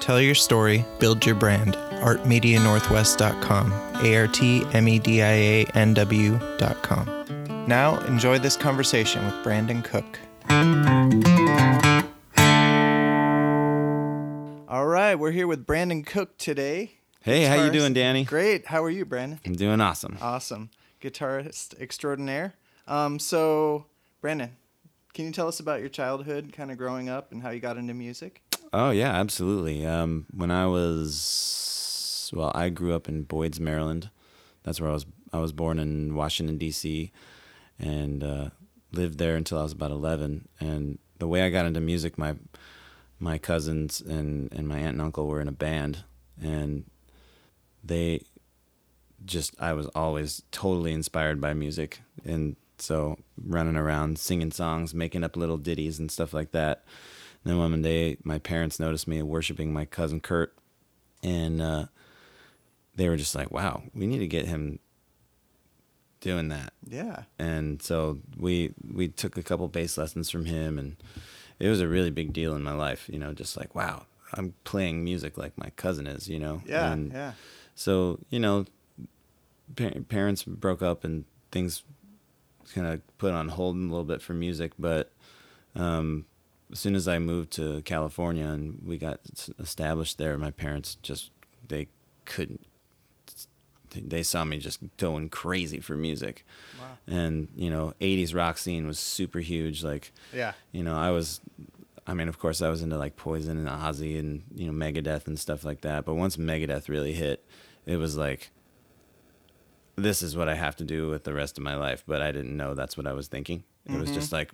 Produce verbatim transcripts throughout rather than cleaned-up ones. Tell your story, build your brand. art media northwest dot com, A R T M E D I A N W dot com. Now, enjoy this conversation with Brandon Cook. All right, we're here with Brandon Cook today. Hey, guitarist. How you doing, Danny? Great. How are you, Brandon? I'm doing awesome. Awesome. Guitarist extraordinaire. Um, so, Brandon, can you tell us about your childhood, kind of growing up, and how you got into music? Oh, yeah, absolutely. Um, when I was, well, I grew up in Boyds, Maryland. That's where I was I was born in Washington, D C, and uh, lived there until I was about eleven. And the way I got into music, my my cousins and, and my aunt and uncle were in a band, and they just, I was always totally inspired by music. And so running around, singing songs, making up little ditties and stuff like that. Then one day, my parents noticed me worshiping my cousin Kurt, and uh, they were just like, "Wow, we need to get him doing that." Yeah. And so we we took a couple bass lessons from him, and it was a really big deal in my life. You know, just like, wow, I'm playing music like my cousin is. You know. Yeah. And yeah. So you know, pa- parents broke up, and things kind of put on hold a little bit for music, but. Um, As soon as I moved to California and we got established there, my parents just, they couldn't, they saw me just going crazy for music. Wow. And, you know, eighties rock scene was super huge. Like, yeah. You know, I was, I mean, of course I was into like Poison and Ozzy and, you know, Megadeth and stuff like that. But once Megadeth really hit, it was like, this is what I have to do with the rest of my life. But I didn't know that's what I was thinking. Mm-hmm. It was just like,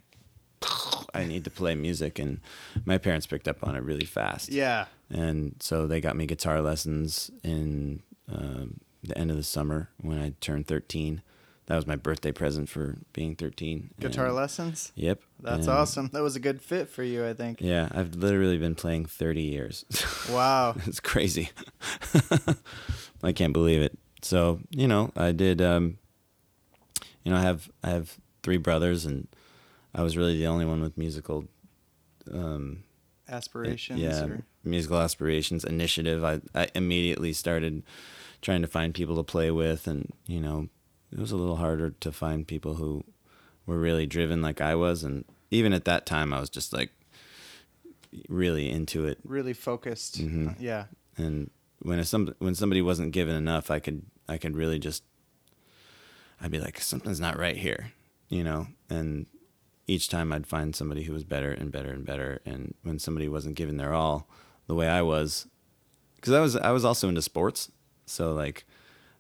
I need to play music, and my parents picked up on it really fast. Yeah. And so they got me guitar lessons in um, the end of the summer when I turned thirteen. That was my birthday present for being thirteen. Guitar and, lessons? Yep. That's and, awesome. That was a good fit for you, I think. Yeah, I've literally been playing thirty years. Wow. It's crazy. I can't believe it. So, you know, I did, um, you know, I have I have three brothers, and I was really the only one with musical um, aspirations. Yeah, or? musical aspirations, initiative. I, I immediately started trying to find people to play with, and you know, it was a little harder to find people who were really driven like I was. And even at that time, I was just like really into it, really focused. Mm-hmm. Yeah. And when some when somebody wasn't given enough, I could I could really just I'd be like, something's not right here, you know, and each time I'd find somebody who was better and better and better. And when somebody wasn't giving their all the way I was, because I was I was also into sports. So, like,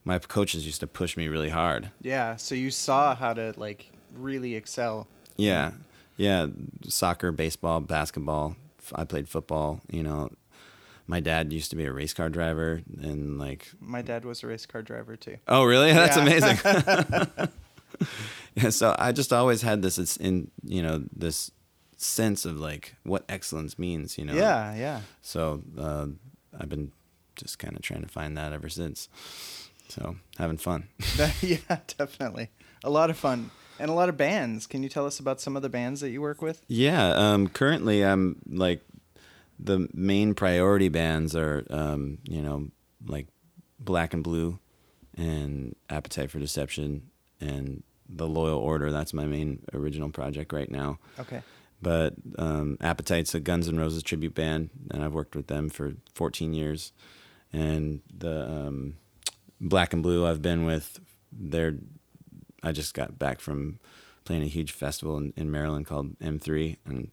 my coaches used to push me really hard. Yeah, so you saw how to, like, really excel. Yeah, yeah, soccer, baseball, basketball. I played football, you know. My dad used to be a race car driver, and, like... My dad was a race car driver, too. Oh, really? That's yeah. Amazing. Yeah, so I just always had this, it's in you know, this sense of like what excellence means, you know. Yeah, yeah. So uh, I've been just kind of trying to find that ever since. So having fun. Yeah, definitely. A lot of fun and a lot of bands. Can you tell us about some of the bands that you work with? Yeah, um, currently I'm like the main priority bands are um, you know like Black and Blue and Appetite for Deception. And The Loyal Order, that's my main original project right now. Okay. But um, Appetite's a Guns N' Roses tribute band, and I've worked with them for fourteen years. And the um, Black and Blue I've been with, they're, I just got back from playing a huge festival in, in Maryland called M three, and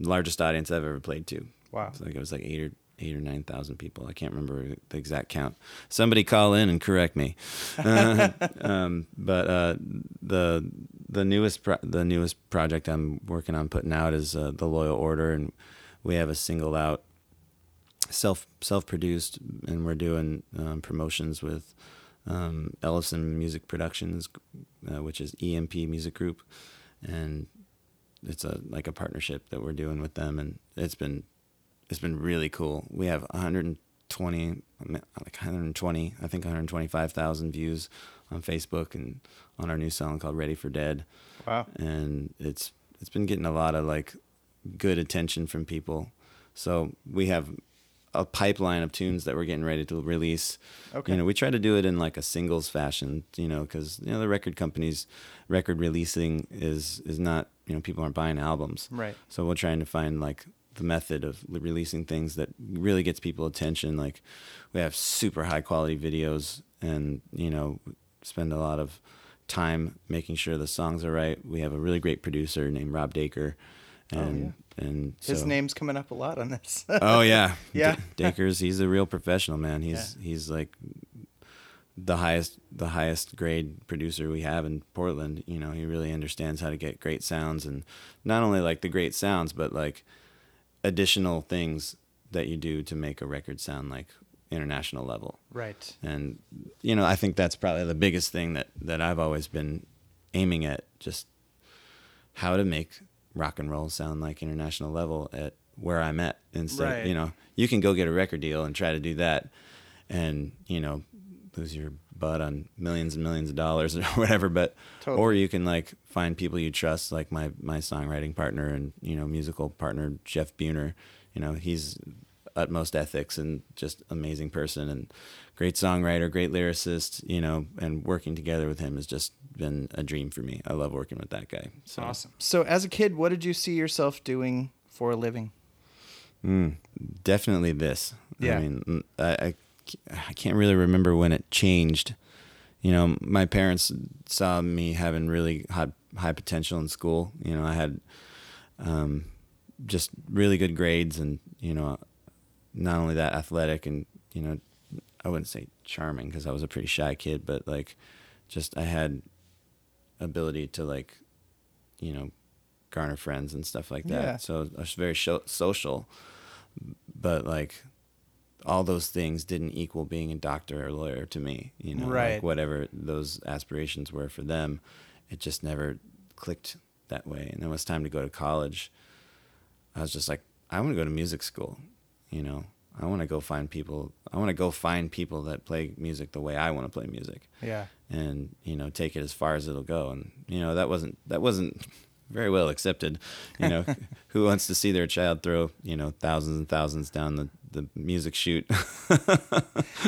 the largest audience I've ever played to. Wow. It's like, it was like eight or eight or nine thousand people. I can't remember the exact count. Somebody call in and correct me. Uh, um, but uh, the the newest pro- the newest project I'm working on putting out is uh, The Loyal Order, and we have a single out, self self produced, and we're doing um, promotions with um, Ellison Music Productions, uh, which is E M P Music Group, and it's a like a partnership that we're doing with them, and it's been. It's been really cool. We have one hundred twenty, like one hundred twenty, I think one hundred twenty-five thousand views on Facebook and on our new song called Ready for Dead. Wow. And it's it's been getting a lot of like good attention from people. So we have a pipeline of tunes that we're getting ready to release. Okay. You know, we try to do it in like a singles fashion, you know, because, you know, the record companies, record releasing is, is not, you know, people aren't buying albums. Right. So we're trying to find like the method of releasing things that really gets people attention. Like we have super high quality videos and, you know, spend a lot of time making sure the songs are right. We have a really great producer named Rob Dacre. And, oh, yeah. and so, his name's coming up a lot on this. oh yeah, yeah. D- Dacre's he's a real professional, man. He's yeah. he's like the highest the highest grade producer we have in Portland. You know, he really understands how to get great sounds, and not only like the great sounds, but like additional things that you do to make a record sound like international level. Right. And you know, I think that's probably the biggest thing that that I've always been aiming at, just how to make rock and roll sound like international level at where I'm at. And so, right. you know, you can go get a record deal and try to do that and, you know, lose your butt on millions and millions of dollars or whatever. But, totally. Or you can like find people you trust, like my, my songwriting partner and, you know, musical partner, Jeff Buhner. You know, he's utmost ethics and just amazing person and great songwriter, great lyricist, you know, and working together with him has just been a dream for me. I love working with that guy. So. Awesome. So as a kid, what did you see yourself doing for a living? Mm, definitely this. Yeah. I mean, I, I, I can't really remember when it changed. You know, my parents saw me having really high, high potential in school. You know, I had um, just really good grades and, you know, not only that, athletic and, you know, I wouldn't say charming because I was a pretty shy kid, but like just I had ability to like, you know, garner friends and stuff like that. Yeah. So I was very sho- social, but like all those things didn't equal being a doctor or a lawyer to me, you know, right. Like whatever those aspirations were for them, it just never clicked that way. And then when it was time to go to college, I was just like, I want to go to music school. You know, I want to go find people. I want to go find people that play music the way I want to play music. Yeah. And, you know, take it as far as it'll go. And, you know, that wasn't that wasn't very well accepted. You know, who wants to see their child throw, you know, thousands and thousands down the, the music chute?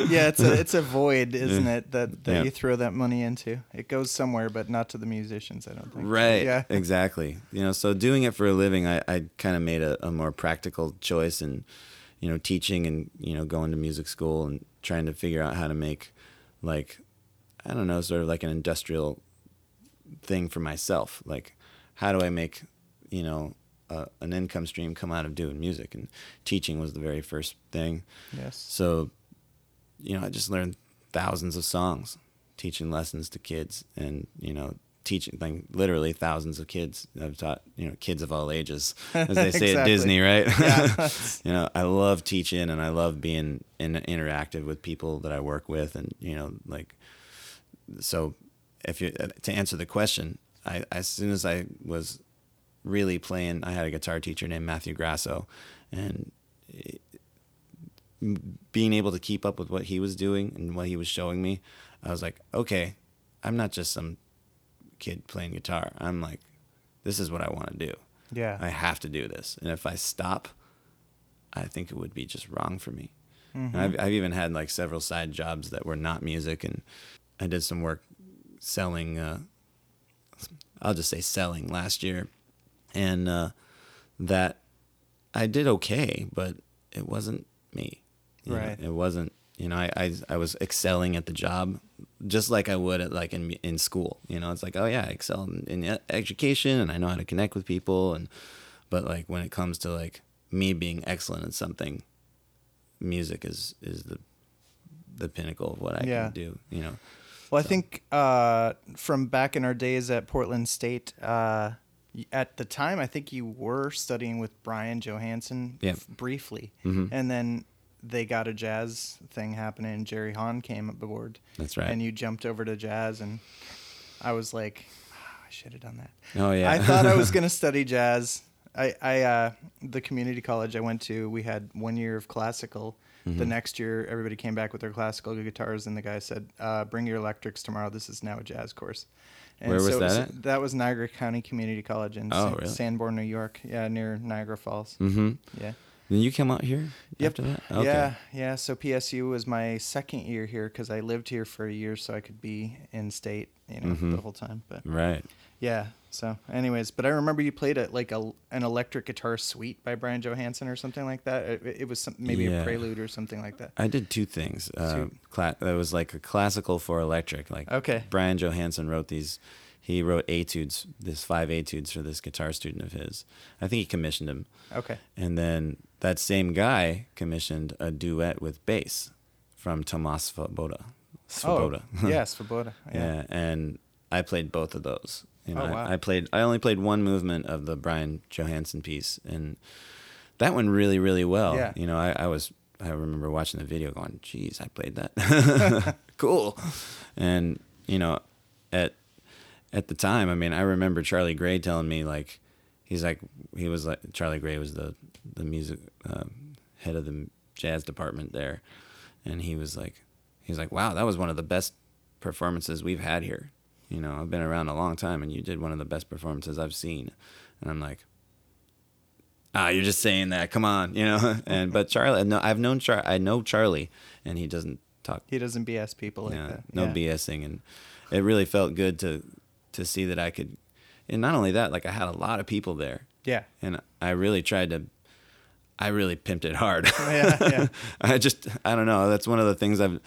Yeah, it's a it's a void, isn't it, that, that yeah. you throw that money into. It goes somewhere, but not to the musicians, I don't think. Right. Yeah. Exactly. You know, so doing it for a living, I, I kind of made a, a more practical choice and, you know, teaching and, you know, going to music school and trying to figure out how to make, like, I don't know, sort of like an industrial thing for myself. Like, how do I make, you know, uh, an income stream come out of doing music? And teaching was the very first thing. Yes. So, you know, I just learned thousands of songs, teaching lessons to kids and, you know, teaching, like literally thousands of kids. I've taught, you know, kids of all ages, as they say. Exactly. At Disney, right? Yeah. You know, I love teaching and I love being in, interactive with people that I work with. And, you know, like, so if you, to answer the question, I, as soon as I was really playing, I had a guitar teacher named Matthew Grasso, and it, being able to keep up with what he was doing and what he was showing me, I was like, okay, I'm not just some kid playing guitar. I'm like, this is what I want to do. Yeah. I have to do this. And if I stop, I think it would be just wrong for me. Mm-hmm. And I've, I've even had like several side jobs that were not music. And I did some work selling, uh, I'll just say selling last year. And uh, that I did okay, but it wasn't me. You right. know, it wasn't, you know, I, I, I was excelling at the job just like I would at like in in school. You know, it's like, oh yeah, I excel in, in education and I know how to connect with people. And but like when it comes to like me being excellent at something, music is is the the pinnacle of what I yeah. can do, you know. Well, so. I think uh, from back in our days at Portland State, uh, at the time, I think you were studying with Brian Johansson yeah. f- briefly. Mm-hmm. And then they got a jazz thing happening and Jerry Hahn came aboard. That's right. And you jumped over to jazz and I was like, oh, I should have done that. Oh yeah. I thought I was going to study jazz. I, I, uh, the community college I went to, we had one year of classical. Mm-hmm. The next year everybody came back with their classical guitars and the guy said, uh, bring your electrics tomorrow. This is now a jazz course. And Where was so that? Was, at? That was Niagara County Community College in oh, San, really? Sanborn, New York. Yeah. Near Niagara Falls. Mm-hmm. Yeah. Then you came out here yep. after that? Okay. Yeah, yeah. So P S U was my second year here because I lived here for a year so I could be in state, you know, mm-hmm. the whole time. But right. Yeah. So anyways, but I remember you played at like a, an electric guitar suite by Brian Johansson or something like that. It, it was some, maybe yeah. a prelude or something like that. I did two things. Uh, cla- that was like a classical for electric. Like okay. Brian Johansson wrote these. He wrote etudes, this five etudes for this guitar student of his. I think he commissioned him. Okay. And then that same guy commissioned a duet with bass from Tomas Svoboda. Svoboda. Oh, yeah, Svoboda. Yeah. yeah. And I played both of those. You know, oh, wow. I, I played. I only played one movement of the Brian Johansson piece, and that went really, really well. Yeah. You know, I, I was. I remember watching the video, going, "Geez, I played that. Cool." And you know, at At the time, I mean, I remember Charlie Gray telling me, like, he's like, he was like, Charlie Gray was the, the music, uh, head of the jazz department there. And he was like, he's like, wow, that was one of the best performances we've had here. You know, I've been around a long time and you did one of the best performances I've seen. And I'm like, ah, you're just saying that. Come on, you know? And, but Charlie, no, I've known Charlie, I know Charlie and he doesn't talk. He doesn't B S people like yeah, that. No yeah. BSing. And it really felt good to, to see that I could, and not only that, like I had a lot of people there. Yeah. And I really tried to, I really pimped it hard. Yeah, yeah. I just, I don't know. That's one of the things I've,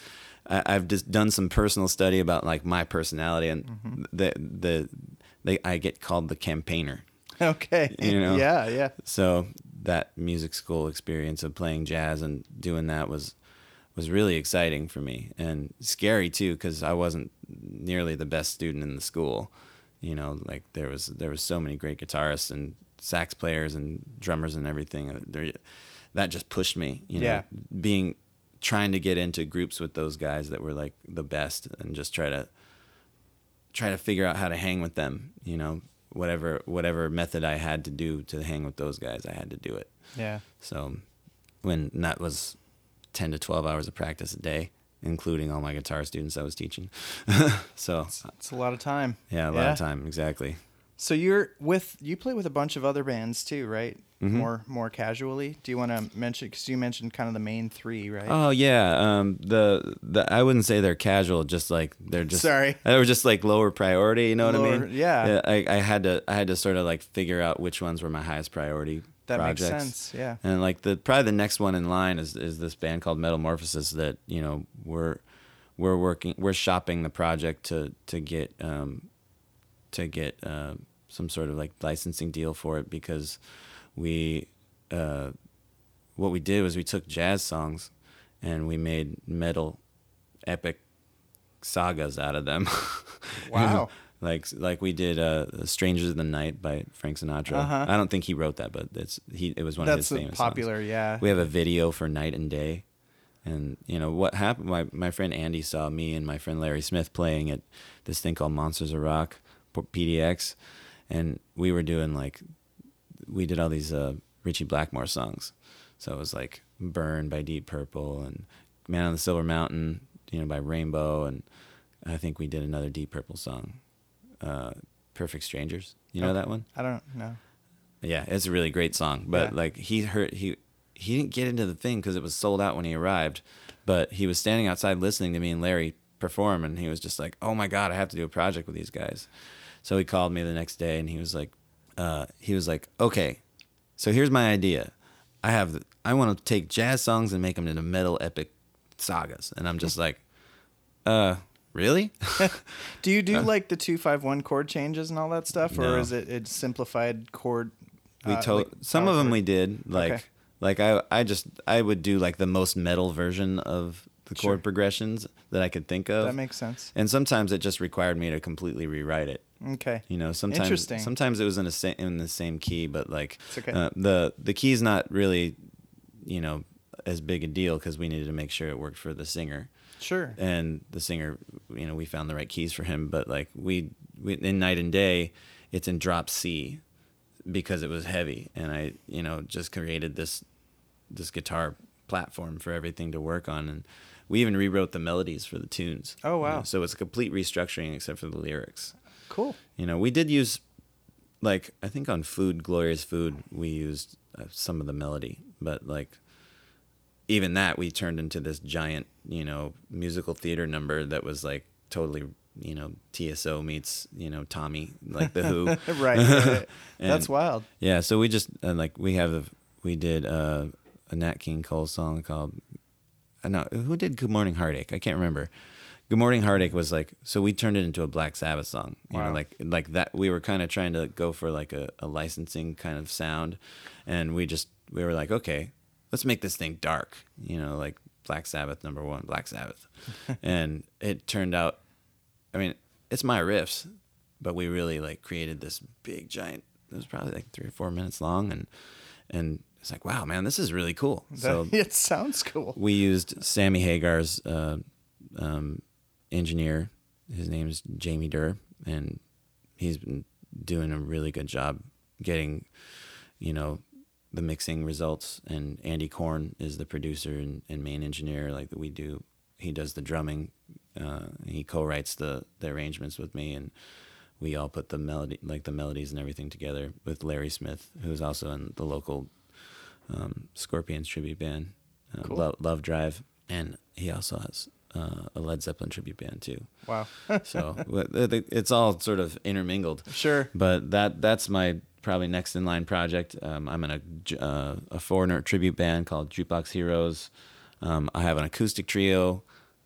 I've just done some personal study about like my personality and mm-hmm. the, the, they, I get called the campaigner. Okay. You know? Yeah. Yeah. So that music school experience of playing jazz and doing that was, was really exciting for me and scary too because I wasn't nearly the best student in the school. You know, like there was there was so many great guitarists and sax players and drummers and everything. There, that just pushed me. You know, yeah. being trying to get into groups with those guys that were like the best and just try to try to figure out how to hang with them. You know, whatever whatever method I had to do to hang with those guys, I had to do it. Yeah. So when that was ten to twelve hours of practice a day, including all my guitar students I was teaching. So it's, it's a lot of time. Yeah, a yeah. lot of time. Exactly. So you're with, you play with a bunch of other bands too, right? Mm-hmm. More, more casually. Do you want to mention, cause you mentioned kind of the main three, right? Oh yeah. Um, the, the, I wouldn't say they're casual, just like they're just, sorry. They were just like lower priority. You know lower, what I mean? Yeah. yeah I, I had to, I had to sort of like figure out which ones were my highest priority. That projects. Makes sense, yeah. And like the probably the next one in line is, is this band called Metamorphosis that you know we're we're working we're shopping the project to to get um, to get uh, some sort of like licensing deal for it because we uh, what we did was we took jazz songs and we made metal epic sagas out of them. Wow. Like like we did uh, "Strangers in the Night" by Frank Sinatra. Uh-huh. I don't think he wrote that, but it's he. It was one That's of his famous. That's popular, songs. Yeah. We have a video for "Night and Day," and you know what happened. My my friend Andy saw me and my friend Larry Smith playing at this thing called Monsters of Rock, P D X, and we were doing like we did all these uh, Richie Blackmore songs. So it was like "Burn" by Deep Purple and "Man on the Silver Mountain," you know, by Rainbow, and I think we did another Deep Purple song. Uh, Perfect Strangers. You know okay. that one? I don't know. Yeah, it's a really great song. But yeah. like he heard he he didn't get into the thing because it was sold out when he arrived. But he was standing outside listening to me and Larry perform, and he was just like, "Oh my God, I have to do a project with these guys." So he called me the next day, and he was like, uh, "He was like, okay, so here's my idea. I have the, I want to take jazz songs and make them into metal epic sagas." And I'm just like, "Uh." Really? Do you do uh, like the two five one chord changes and all that stuff, or no. is it it's simplified chord? Uh, we to- like, some of them or? we did like okay. like I I just I would do like the most metal version of the chord sure. progressions that I could think of. That makes sense. And sometimes it just required me to completely rewrite it. Okay. You know, sometimes sometimes it was in a sa- in the same key, but like okay. uh, the the key's not really you know as big a deal because we needed to make sure it worked for the singer. Sure. And the singer, you know, we found the right keys for him, but like we, we in Night and Day, it's in drop C because it was heavy. And I, you know, just created this, this guitar platform for everything to work on. And we even rewrote the melodies for the tunes. Oh, wow. You know? So it's a complete restructuring except for the lyrics. Cool. You know, we did use like, I think on Food, Glorious Food, we used uh, some of the melody, but like even that we turned into this giant, you know, musical theater number that was like totally, you know, T S O meets, you know, Tommy, like the Who. Right. Right. And, that's wild. Yeah. So we just, and like we have, a, we did uh, a Nat King Cole song called, I know who did Good Morning Heartache. I can't remember. Good Morning Heartache was like, so we turned it into a Black Sabbath song. You wow. know, like like that. We were kind of trying to go for like a, a licensing kind of sound, and we just we were like, okay, let's make this thing dark. You know, like Black Sabbath number one, Black Sabbath, and it turned out. I mean, it's my riffs, but we really like created this big giant. It was probably like three or four minutes long, and and. It's like, wow, man, this is really cool. So it sounds cool. We used Sammy Hagar's uh, um, engineer. His name's Jamie Durr, and he's been doing a really good job getting, you know, the mixing results. And Andy Korn is the producer and, and main engineer. Like we do, he does the drumming. Uh, he co-writes the, the arrangements with me, and we all put the melody, like the melodies and everything together with Larry Smith, who's also in the local. Um, Scorpions tribute band, uh, cool. Lo- Love Drive, and he also has uh, a Led Zeppelin tribute band too. Wow! So it's all sort of intermingled. Sure. But that that's my probably next in line project. Um, I'm in a uh, a Foreigner tribute band called Jukebox Heroes. Um, I have an acoustic trio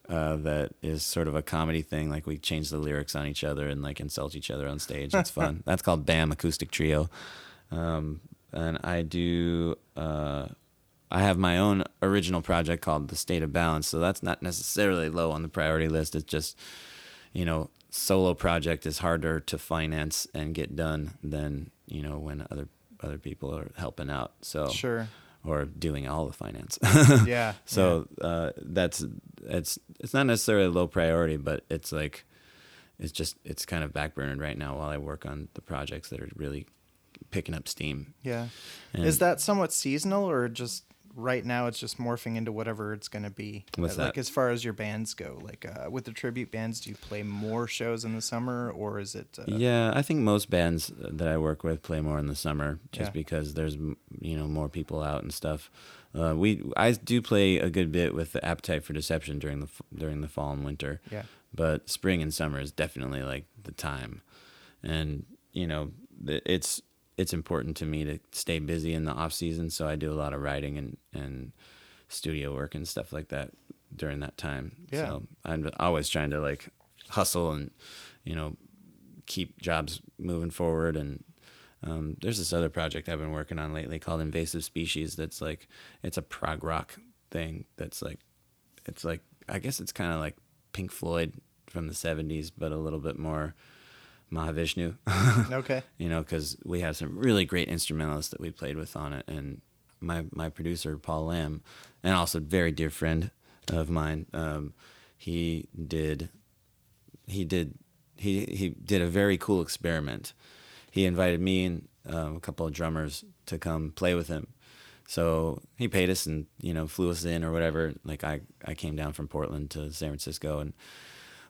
uh, that is sort of a comedy thing. Like we change the lyrics on each other and like insult each other on stage. It's fun. That's called BAM Acoustic Trio. Um, And I do, uh, I have my own original project called The State of Balance. So that's not necessarily low on the priority list. It's just, you know, solo project is harder to finance and get done than, you know, when other other people are helping out. So sure. Or doing all the finance. Yeah. So yeah. Uh, that's, it's, it's not necessarily a low priority, but it's like, it's just, it's kind of backburnered right now while I work on the projects that are really picking up steam. Yeah. And is that somewhat seasonal, or just right now it's just morphing into whatever it's going to be? What's that? Like as far as your bands go, like uh, with the tribute bands, do you play more shows in the summer, or is it? Uh... Yeah, I think most bands that I work with play more in the summer, just yeah. because there's, you know, more people out and stuff. Uh, we I do play a good bit with the Appetite for Deception during the during the fall and winter. Yeah. But spring and summer is definitely like the time, and you know it's. It's important to me to stay busy in the off season, so I do a lot of writing and, and studio work and stuff like that during that time. Yeah. So I'm always trying to like hustle and, you know, keep jobs moving forward. And um, there's this other project I've been working on lately called Invasive Species. That's like, it's a prog rock thing. That's like, it's like, I guess it's kind of like Pink Floyd from the seventies, but a little bit more Mahavishnu. Okay. You know, because we have some really great instrumentalists that we played with on it, and my my producer Paul Lamb, and also very dear friend of mine, um, he did he did he he did a very cool experiment. He invited me and um, a couple of drummers to come play with him. So he paid us and, you know, flew us in or whatever. Like I I came down from Portland to San Francisco, and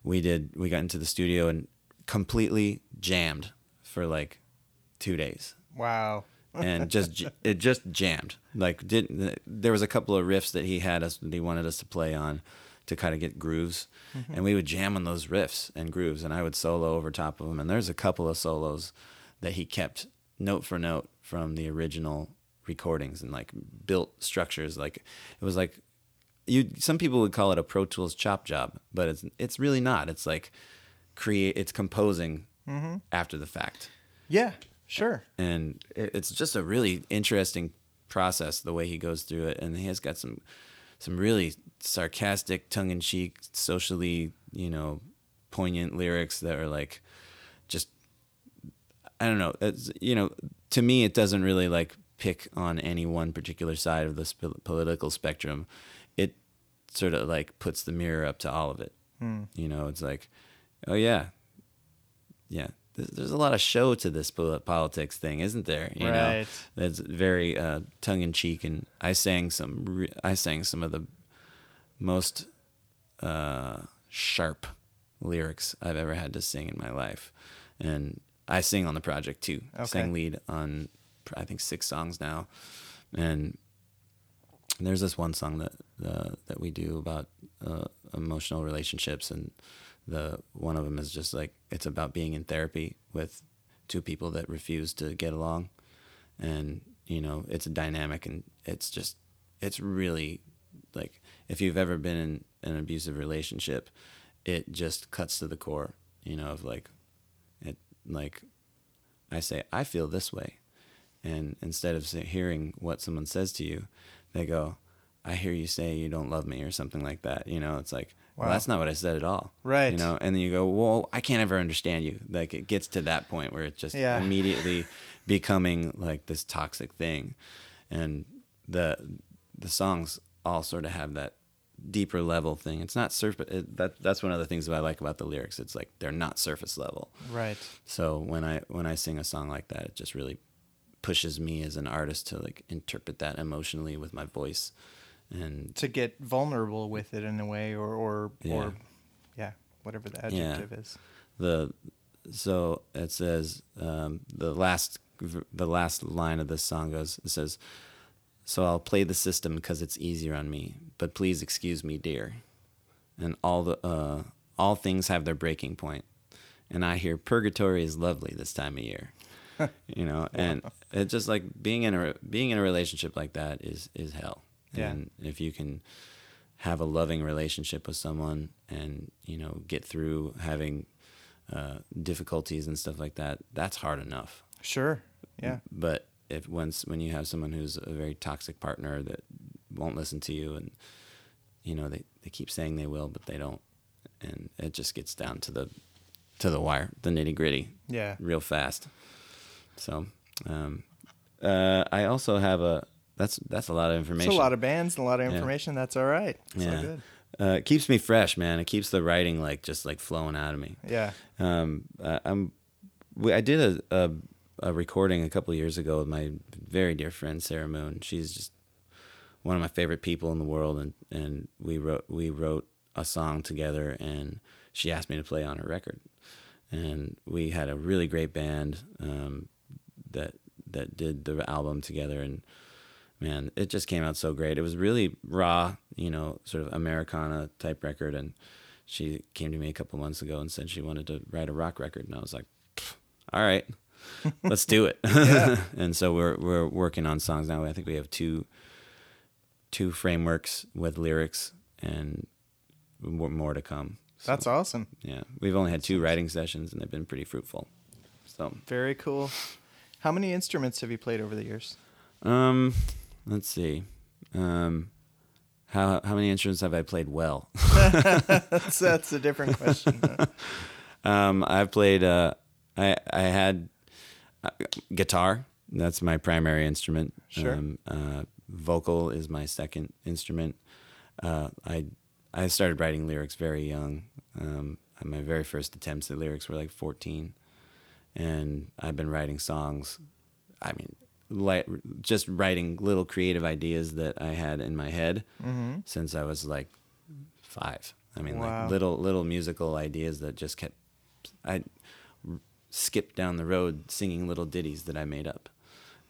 we did we got into the studio and completely jammed for like two days. Wow. And just it just jammed. Like didn't there was a couple of riffs that he had us that he wanted us to play on to kind of get grooves, mm-hmm. and we would jam on those riffs and grooves, and I would solo over top of them. And there's a couple of solos that he kept note for note from the original recordings and like built structures. Like it was like you. Some people would call it a Pro Tools chop job, but it's it's really not. It's like create it's composing mm-hmm. after the fact. Yeah, sure. And it, it's just a really interesting process the way he goes through it, and he has got some some really sarcastic, tongue-in-cheek, socially, you know, poignant lyrics that are like just I don't know, it's, you know, to me it doesn't really like pick on any one particular side of the sp- political spectrum. It sort of like puts the mirror up to all of it. Mm. You know, it's like oh yeah, yeah. There's a lot of show to this politics thing, isn't there? You right. know, it's very uh, tongue in cheek, and I sang some. Re- I sang some of the most uh, sharp lyrics I've ever had to sing in my life, and I sing on the project too. Okay. Sang lead on I think six songs now, and there's this one song that uh, that we do about uh, emotional relationships, and the one of them is just like, it's about being in therapy with two people that refuse to get along, and you know, it's a dynamic, and it's just, it's really like, if you've ever been in an abusive relationship, it just cuts to the core, you know, of like, it like, I say, I feel this way. And instead of hearing what someone says to you, they go, I hear you say you don't love me, or something like that. You know, it's like, wow. Well, that's not what I said at all. Right. You know, and then you go, well, I can't ever understand you. Like, it gets to that point where it's just yeah. immediately becoming like this toxic thing. And the the songs all sort of have that deeper level thing. It's not surface. It, that that's one of the things that I like about the lyrics. It's like, they're not surface level. Right. So when I when I sing a song like that, it just really pushes me as an artist to like interpret that emotionally with my voice. And to get vulnerable with it in a way, or or yeah, or, yeah whatever the adjective yeah. is. The so it says um, the last the last line of this song goes, it says, so I'll play the system because it's easier on me, but please excuse me, dear. And all the uh, all things have their breaking point, and I hear purgatory is lovely this time of year. You know, and it's just like being in a being in a relationship like that is is hell. Yeah. And if you can have a loving relationship with someone and, you know, get through having uh, difficulties and stuff like that, that's hard enough. Sure. Yeah. But if once when you have someone who's a very toxic partner that won't listen to you, and, you know, they, they keep saying they will, but they don't. And it just gets down to the to the wire, the nitty gritty. Yeah. Real fast. So um, uh, I also have a... That's that's a lot of information. It's a lot of bands and a lot of information. Yeah. That's all right. It's yeah. all good. Uh, it keeps me fresh, man. It keeps the writing like just like flowing out of me. Yeah. Um. Uh, I'm. We, I did a, a a recording a couple of years ago with my very dear friend Sarah Moon. She's just one of my favorite people in the world, and, and we wrote we wrote a song together, and she asked me to play on her record, and we had a really great band um, that that did the album together. And man, it just came out so great. It was really raw, you know, sort of Americana type record. And she came to me a couple months ago and said she wanted to write a rock record. And I was like, all right, let's do it. Yeah. And so we're we're working on songs now. I think we have two two frameworks with lyrics, and more to come. So, that's awesome. Yeah, we've only had two writing sessions, and they've been pretty fruitful. So very cool. How many instruments have you played over the years? Um. Let's see. Um, how how many instruments have I played well? that's, that's a different question. um, I've played, uh, I, I had uh, guitar. That's my primary instrument. Sure. Um, uh, vocal is my second instrument. Uh, I I started writing lyrics very young. Um, my very first attempts at lyrics were like fourteen. And I've been writing songs, I mean, like just writing little creative ideas that I had in my head mm-hmm. since I was like five. I mean, wow. like little little musical ideas that just kept. I skipped down the road singing little ditties that I made up,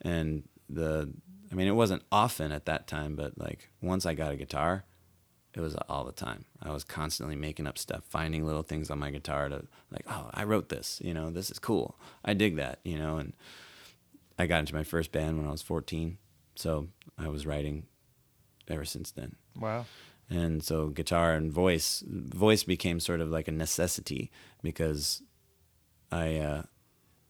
and the. I mean, it wasn't often at that time, but like once I got a guitar, it was all the time. I was constantly making up stuff, finding little things on my guitar to like, oh, I wrote this. You know, this is cool. I dig that. You know, and. I got into my first band when I was fourteen, so I was writing ever since then. Wow. And so guitar and voice voice became sort of like a necessity, because I uh,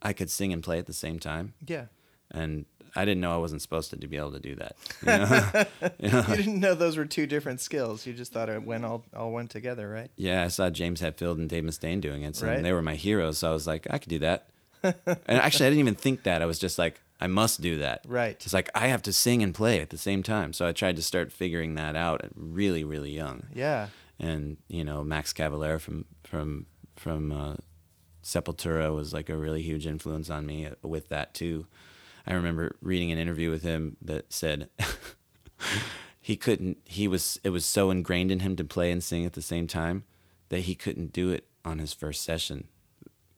I could sing and play at the same time. Yeah. And I didn't know I wasn't supposed to, to be able to do that. You know? You know? You didn't know those were two different skills. You just thought it went all, all went together, right? Yeah, I saw James Hetfield and Dave Mustaine doing it, so right? They were my heroes, so I was like, I could do that. And actually, I didn't even think that. I was just like, I must do that. Right. It's like, I have to sing and play at the same time. So I tried to start figuring that out at really, really young. Yeah. And, you know, Max Cavalera from from from uh, Sepultura was like a really huge influence on me with that, too. I remember reading an interview with him that said he couldn't, he was, it was so ingrained in him to play and sing at the same time that he couldn't do it on his first session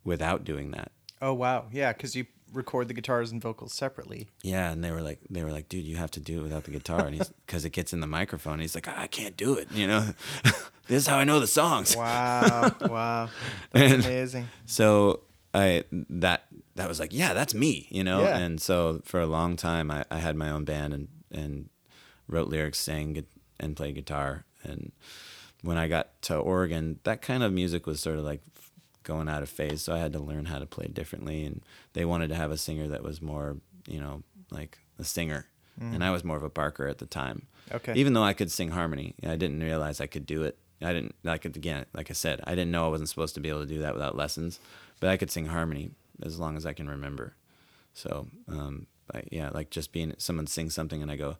without doing that. Oh, wow. Yeah, because you record the guitars and vocals separately. Yeah, and they were like, they were like, dude, you have to do it without the guitar, and he's because it gets in the microphone. And he's like, I can't do it, you know. This is how I know the songs. Wow, wow, that's and amazing. So I that that was like, yeah, that's me, you know. Yeah. And so for a long time, I, I had my own band and and wrote lyrics, sang, and played guitar. And when I got to Oregon, that kind of music was sort of like going out of phase, so I had to learn how to play differently, and they wanted to have a singer that was more, you know, like a singer, mm. and I was more of a barker at the time. Okay. Even though I could sing harmony, I didn't realize I could do it. I didn't, like, again, like I said, I didn't know I wasn't supposed to be able to do that without lessons, but I could sing harmony as long as I can remember. So, um, I, yeah, like just being, someone sings something and I go,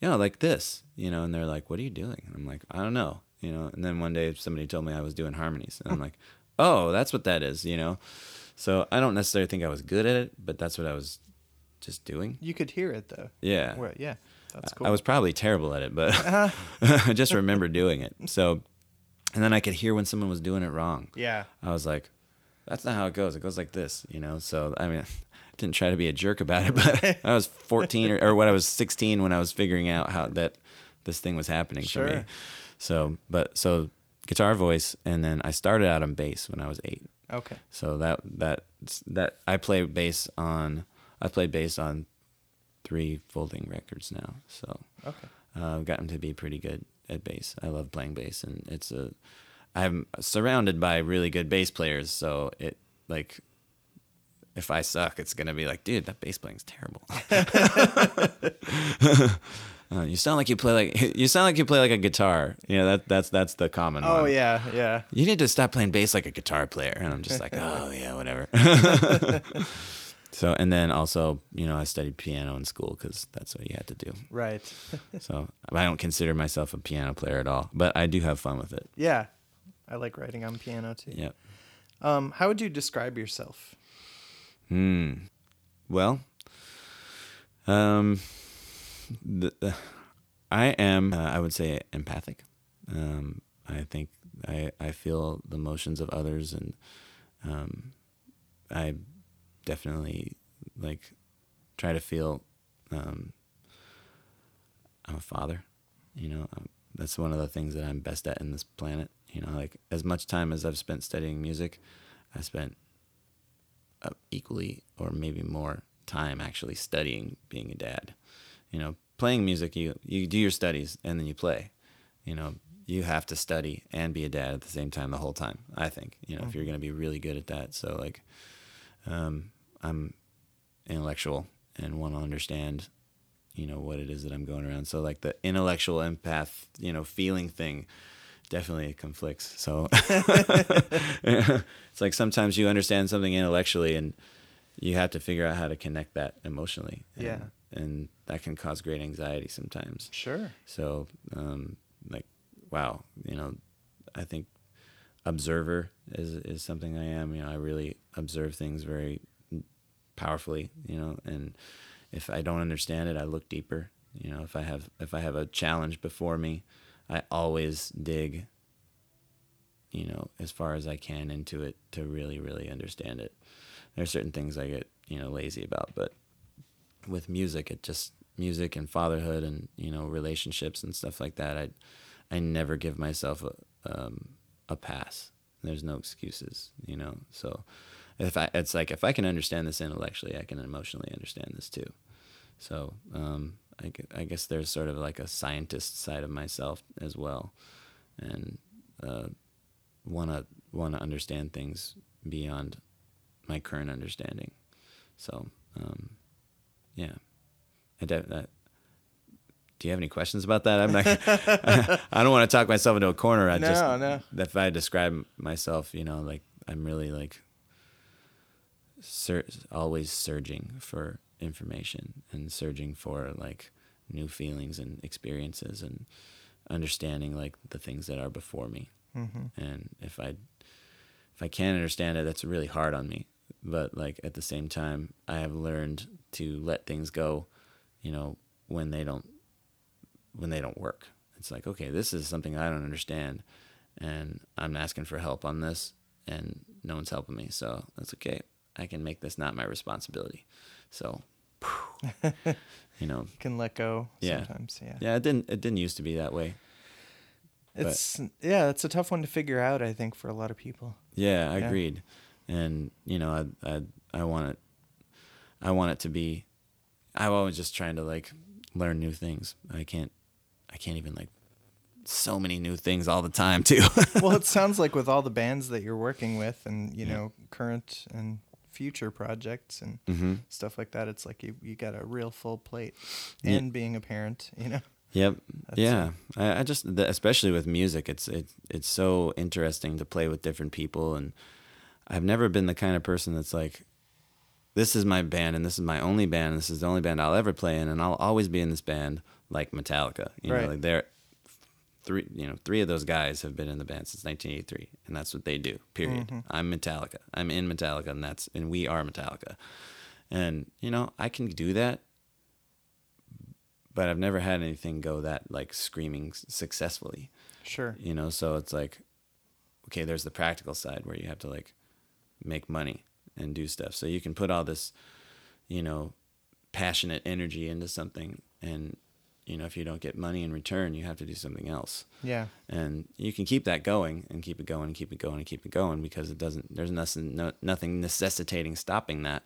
yeah, like this, you know, and they're like, what are you doing? And I'm like, I don't know, you know, and then one day somebody told me I was doing harmonies, and I'm like, oh, that's what that is, you know? So I don't necessarily think I was good at it, but that's what I was just doing. You could hear it, though. Yeah. Well, yeah, that's cool. I was probably terrible at it, but uh-huh. I just remember doing it. So, and then I could hear when someone was doing it wrong. Yeah. I was like, that's not how it goes. It goes like this, you know? So, I mean, I didn't try to be a jerk about it, but I was fourteen or, or when I was sixteen when I was figuring out how that this thing was happening sure. for me. So, but, so... guitar, voice, and then I started out on bass when I was eight. Okay. So that that that I play bass on. I played bass on three folding records now. So okay, uh, I've gotten to be pretty good at bass. I love playing bass, and it's a. I'm surrounded by really good bass players, so it like. If I suck, it's gonna be like, dude, that bass playing's terrible. Uh, you sound like you play like you sound like you play like a guitar. Yeah, you know, that that's that's the common oh, one. Oh yeah, yeah. You need to stop playing bass like a guitar player. And I'm just like, oh yeah, whatever. So and then also, you know, I studied piano in school because that's what you had to do. Right. So I don't consider myself a piano player at all, but I do have fun with it. Yeah, I like writing on piano too. Yeah. Um, how would you describe yourself? Hmm. Well. Um. The, the, I am, uh, I would say, empathic. Um, I think I, I feel the emotions of others, and um, I definitely like try to feel. Um, I'm a father, you know. Um, that's one of the things that I'm best at in this planet. You know, like as much time as I've spent studying music, I spent uh, equally or maybe more time actually studying being a dad. You know, playing music, you, you do your studies and then you play. You know, you have to study and be a dad at the same time the whole time, I think, you know, mm-hmm. if you're going to be really good at that. So, like, um, I'm intellectual and want to understand, you know, what it is that I'm going around. So, like, the intellectual empath, you know, feeling thing definitely conflicts. So it's like sometimes you understand something intellectually and you have to figure out how to connect that emotionally. And, yeah. And that can cause great anxiety sometimes. Sure. So, um, like, wow, you know, I think observer is is something I am. You know, I really observe things very powerfully. You know, and if I don't understand it, I look deeper. You know, if I have if I have a challenge before me, I always dig. You know, as far as I can into it to really, really understand it. There are certain things I get, you know, lazy about, but. With music, it just music and fatherhood and, you know, relationships and stuff like that. I, I never give myself a, um, a pass. There's no excuses, you know? So if I, it's like, if I can understand this intellectually, I can emotionally understand this too. So, um, I, I guess there's sort of like a scientist side of myself as well. And, uh, wanna, wanna understand things beyond my current understanding. So, um, yeah, I def- uh, do you have any questions about that? I'm not. I don't want to talk myself into a corner. I no, just, no. If I describe myself, you know, like I'm really like sur- always surging for information and surging for like new feelings and experiences and understanding like the things that are before me. Mm-hmm. And if I if I can't understand it, that's really hard on me. But like at the same time, I have learned to let things go, you know, when they don't, when they don't work. It's like, okay, this is something I don't understand, and I'm asking for help on this, and no one's helping me, so that's okay. I can make this not my responsibility. So, you know, you can let go yeah. sometimes. Yeah. Yeah. It didn't, it didn't used to be that way. It's but, yeah. It's a tough one to figure out, I think, for a lot of people. Yeah. I yeah. agreed. And you know, I, I, I want it, I want it to be, I'm always just trying to like learn new things. I can't, I can't even like so many new things all the time too. Well, it sounds like with all the bands that you're working with and, you yeah. know, current and future projects and mm-hmm. stuff like that, it's like you, you got a real full plate and yeah. being a parent, you know? Yep. That's yeah. I, I just, the, especially with music, it's, it, it's so interesting to play with different people. And I've never been the kind of person that's like, this is my band and this is my only band. And this is the only band I'll ever play in. And I'll always be in this band like Metallica, you right. know, like they're, Three, you know, three of those guys have been in the band since nineteen eighty-three, and that's what they do. Period. Mm-hmm. I'm Metallica. I'm in Metallica, and that's and we are Metallica. And you know, I can do that, but I've never had anything go that like screaming successfully. Sure. You know, so it's like, okay, there's the practical side where you have to like make money and do stuff. So you can put all this, you know, passionate energy into something and. You know, if you don't get money in return, you have to do something else. Yeah. And you can keep that going and keep it going and keep it going and keep it going because it doesn't, there's nothing, no, nothing necessitating stopping that.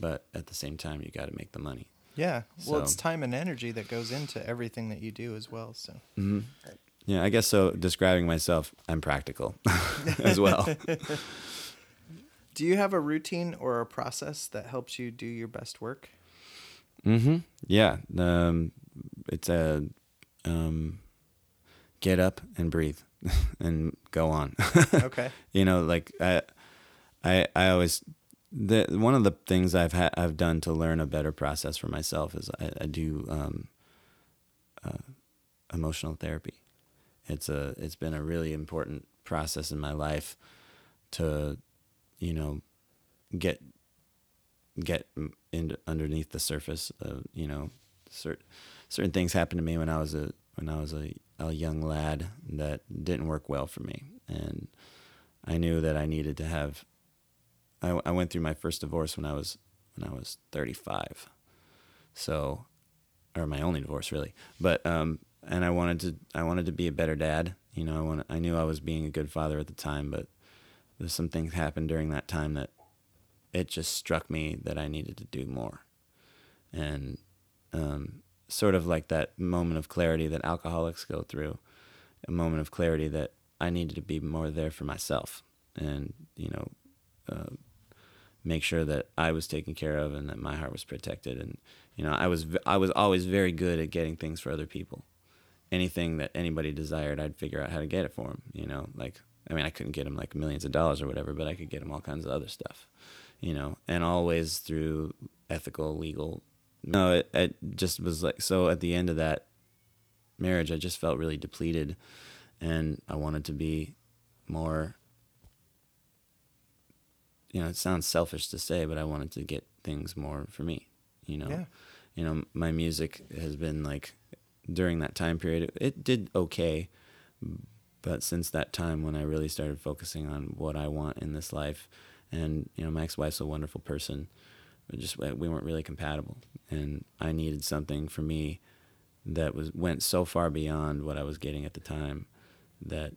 But at the same time, you got to make the money. Yeah. Well, so, it's time and energy that goes into everything that you do as well. So, mm-hmm. yeah, I guess so. Describing myself, I'm practical as well. Do you have a routine or a process that helps you do your best work? Mm-hmm. Yeah. Um, It's a um, get up and breathe and go on. Okay. You know, like I, I, I always the one of the things I've ha- I've done to learn a better process for myself is I, I do um, uh, emotional therapy. It's a it's been a really important process in my life to, you know, get get in underneath the surface of, you know, certain. Certain things happened to me when I was a when I was a, a young lad that didn't work well for me, and I knew that I needed to have. I, I went through my first divorce when I was when I was thirty-five, so, or my only divorce really. But um, and I wanted to I wanted to be a better dad. You know, I want I knew I was being a good father at the time, but there's some things happened during that time that it just struck me that I needed to do more, and. Um, sort of like that moment of clarity that alcoholics go through, a moment of clarity that I needed to be more there for myself and, you know, uh, make sure that I was taken care of and that my heart was protected. And, you know, I was, I was always very good at getting things for other people. Anything that anybody desired, I'd figure out how to get it for them, you know, like, I mean, I couldn't get them like millions of dollars or whatever, but I could get them all kinds of other stuff, you know, and always through ethical, legal, No, it, it just was like, so at the end of that marriage, I just felt really depleted and I wanted to be more, you know, it sounds selfish to say, but I wanted to get things more for me, you know, yeah. you know, my music has been like during that time period, it, it did okay. But since that time when I really started focusing on what I want in this life and, you know, my ex-wife's a wonderful person. We just we weren't really compatible, and I needed something for me that was went so far beyond what I was getting at the time that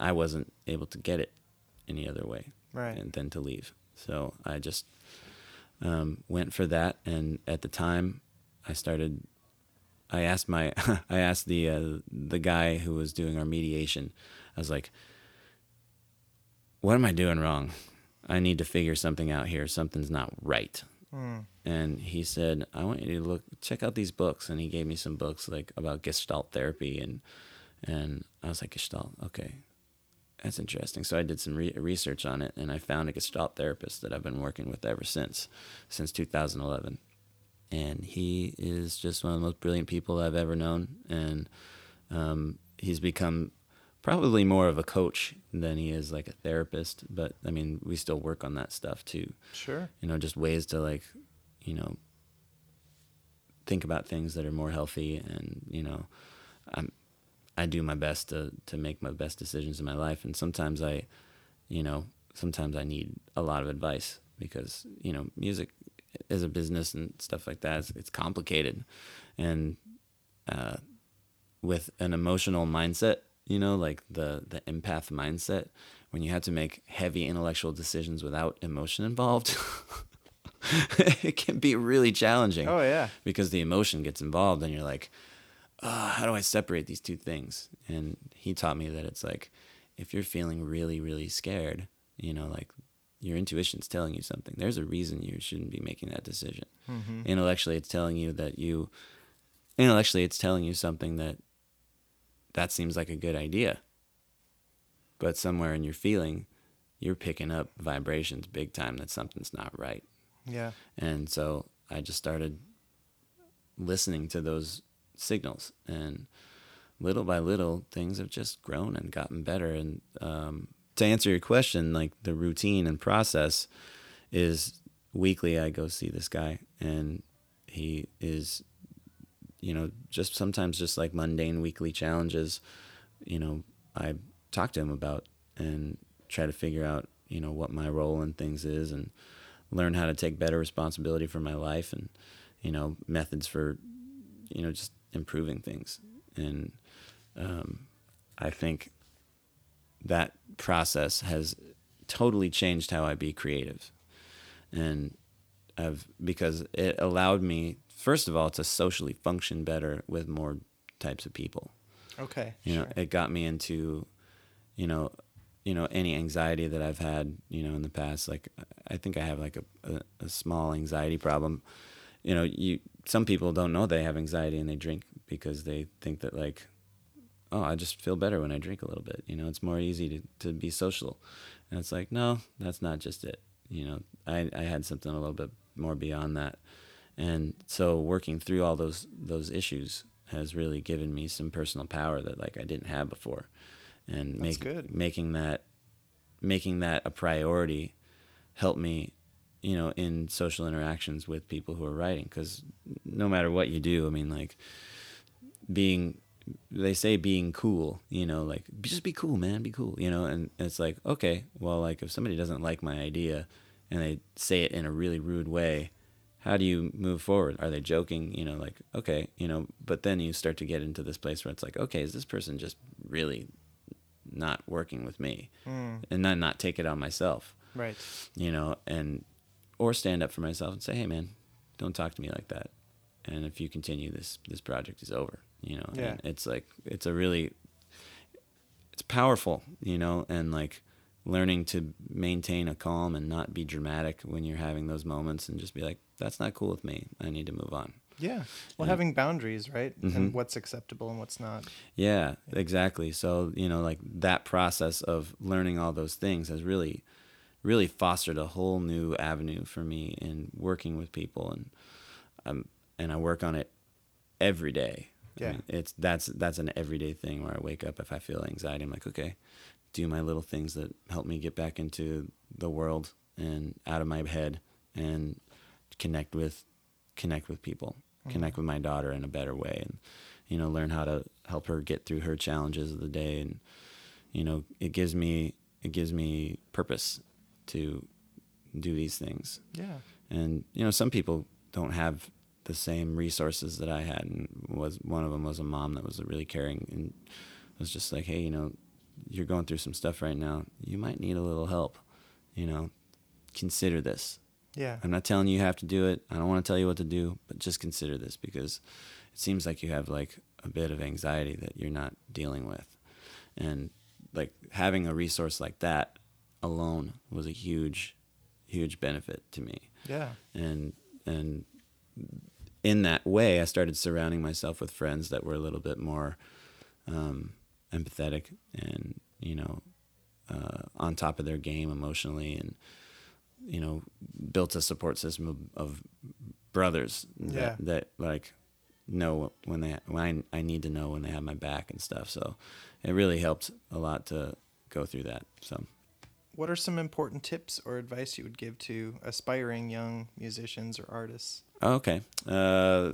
I wasn't able to get it any other way, right? And then to leave, so I just um, went for that. And at the time, I started. I asked my I asked the uh, the guy who was doing our mediation. I was like, "What am I doing wrong? I need to figure something out here. Something's not right." Mm. And he said, "I want you to look, check out these books." And he gave me some books like about Gestalt therapy. And, and I was like, Gestalt, okay, that's interesting. So I did some re- research on it and I found a Gestalt therapist that I've been working with ever since, since two thousand eleven. And he is just one of the most brilliant people I've ever known. And um, he's become probably more of a coach than he is like a therapist, but I mean, we still work on that stuff too. Sure. You know, just ways to like, you know, think about things that are more healthy. And, you know, I'm, I do my best to, to make my best decisions in my life. And sometimes I, you know, sometimes I need a lot of advice because, you know, music is a business and stuff like that. It's, it's complicated. And uh, with an emotional mindset, you know, like the, the empath mindset, when you have to make heavy intellectual decisions without emotion involved, it can be really challenging. Oh, yeah. Because the emotion gets involved and you're like, oh, how do I separate these two things? And he taught me that it's like, if you're feeling really, really scared, you know, like your intuition's telling you something. There's a reason you shouldn't be making that decision. Mm-hmm. Intellectually, it's telling you that you, intellectually, it's telling you something that that seems like a good idea. But somewhere in your feeling, you're picking up vibrations big time that something's not right. Yeah. And so I just started listening to those signals, and little by little things have just grown and gotten better. And um, to answer your question, like the routine and process is weekly I go see this guy, and he is, you know, just sometimes just like mundane weekly challenges, you know, I talk to him about and try to figure out, you know, what my role in things is and learn how to take better responsibility for my life and, you know, methods for, you know, just improving things. And um, I think that process has totally changed how I be creative. And I've, because it allowed me, first of all, to socially function better with more types of people. Okay. You sure. know, it got me into, you know, you know, any anxiety that I've had, you know, in the past, like, I think I have like a, a, a small anxiety problem. You know, you, some people don't know they have anxiety and they drink because they think that like, oh, I just feel better when I drink a little bit. You know, it's more easy to, to be social. And it's like, no, that's not just it. You know, I, I had something a little bit more beyond that. And so working through all those, those issues has really given me some personal power that like I didn't have before. And make, making that, making that a priority helped me, you know, in social interactions with people who are writing. Because no matter what you do, I mean, like, being, they say being cool, you know, like, just be cool, man, be cool, you know. And it's like, okay, well, like, if somebody doesn't like my idea and they say it in a really rude way, how do you move forward? Are they joking? You know, like, okay, you know, but then you start to get into this place where it's like, okay, is this person just really not working with me? Mm. And then not take it on myself. Right. You know, and, or stand up for myself and say, hey, man, don't talk to me like that. And if you continue this, this project is over, you know. Yeah. And it's like, it's a really, it's powerful, you know, and like learning to maintain a calm and not be dramatic when you're having those moments and just be like, that's not cool with me. I need to move on. Yeah. Well, and having boundaries, right? Mm-hmm. And what's acceptable and what's not. Yeah, yeah, exactly. So, you know, like that process of learning all those things has really, really fostered a whole new avenue for me in working with people. And um, and I work on it every day. Yeah. I mean, it's that's that's an everyday thing where I wake up, if I feel anxiety, I'm like, okay, do my little things that help me get back into the world and out of my head and connect with connect with people, mm-hmm. connect with my daughter in a better way, and, you know, learn how to help her get through her challenges of the day. And, you know, it gives me it gives me purpose to do these things. Yeah. And, you know, some people don't have the same resources that I had, and was one of them was a mom that was really caring and was just like, hey, you know, you're going through some stuff right now. You might need a little help, you know, consider this. Yeah. I'm not telling you you have to do it. I don't want to tell you what to do, but just consider this, because it seems like you have like a bit of anxiety that you're not dealing with. And like having a resource like that alone was a huge, huge benefit to me. Yeah. And, and in that way, I started surrounding myself with friends that were a little bit more um, empathetic and, you know, uh, on top of their game emotionally, and, you know, built a support system of, of brothers that, yeah. that like know when they, when I, I need to know when they have my back and stuff. So it really helped a lot to go through that. So what are some important tips or advice you would give to aspiring young musicians or artists? Okay. Uh,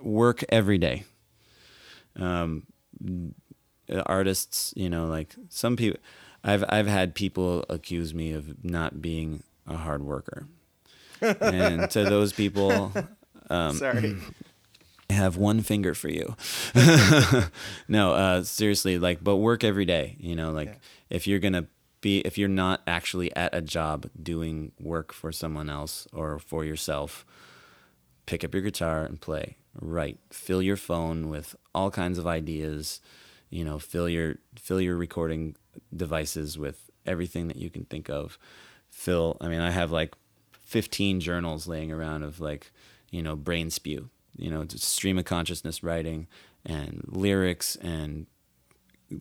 work every day. Um, artists, you know, like some people, I've, I've had people accuse me of not being a hard worker. And to those people, um, sorry, I have one finger for you. No, uh, seriously, like, but work every day, you know, like yeah. if you're going to be, if you're not actually at a job doing work for someone else or for yourself, pick up your guitar and play, write, fill your phone with all kinds of ideas, you know, fill your, fill your recording devices with everything that you can think of. Fill, I mean, I have like fifteen journals laying around of like, you know, brain spew, you know, stream of consciousness writing and lyrics and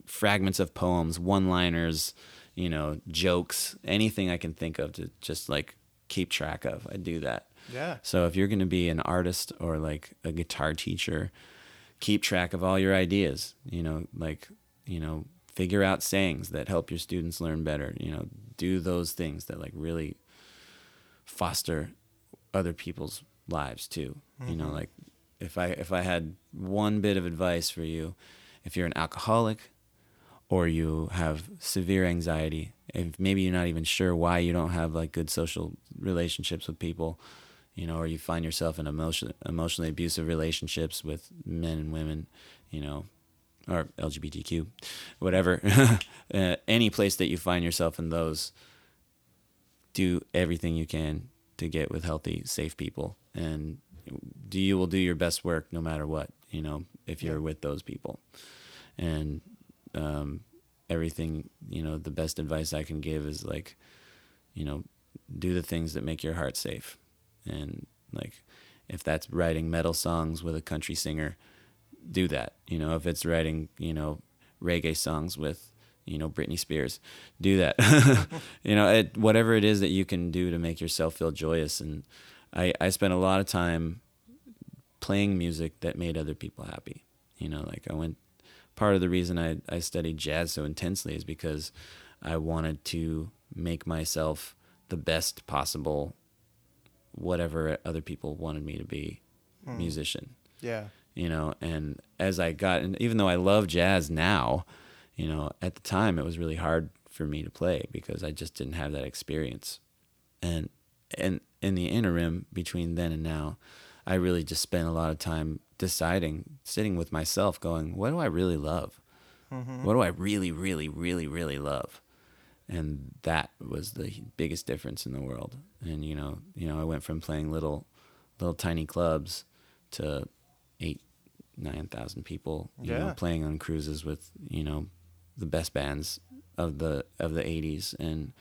fragments of poems, one-liners, you know, jokes, anything I can think of to just like keep track of. I do that. Yeah. So if you're going to be an artist or like a guitar teacher, keep track of all your ideas, you know, like, you know, figure out sayings that help your students learn better, you know, do those things that like really foster other people's lives too. Mm-hmm. You know, like if I if I had one bit of advice for you, if you're an alcoholic or you have severe anxiety, if maybe you're not even sure why you don't have like good social relationships with people, you know, or you find yourself in emotion, emotionally abusive relationships with men and women, you know, or L G B T Q, whatever, uh, any place that you find yourself in those, do everything you can to get with healthy, safe people. And do you will do your best work no matter what, you know, if you're yeah. with those people. And um, everything, you know, the best advice I can give is like, you know, do the things that make your heart safe. And like, if that's writing metal songs with a country singer, do that. You know, if it's writing, you know, reggae songs with, you know, Britney Spears, do that. You know, it, whatever it is that you can do to make yourself feel joyous. And I, I spent a lot of time playing music that made other people happy. You know, like I went, part of the reason I, I studied jazz so intensely is because I wanted to make myself the best possible whatever other people wanted me to be, mm. musician. Yeah. You know, and as I got, and even though I love jazz now, you know, at the time it was really hard for me to play because I just didn't have that experience. And, and in the interim between then and now, I really just spent a lot of time deciding, sitting with myself going, what do I really love? Mm-hmm. What do I really, really, really, really love? And that was the biggest difference in the world. And, you know, you know, I went from playing little, little tiny clubs to eight, nine thousand people, you yeah. know, playing on cruises with, you know, the best bands of the, of the eighties and,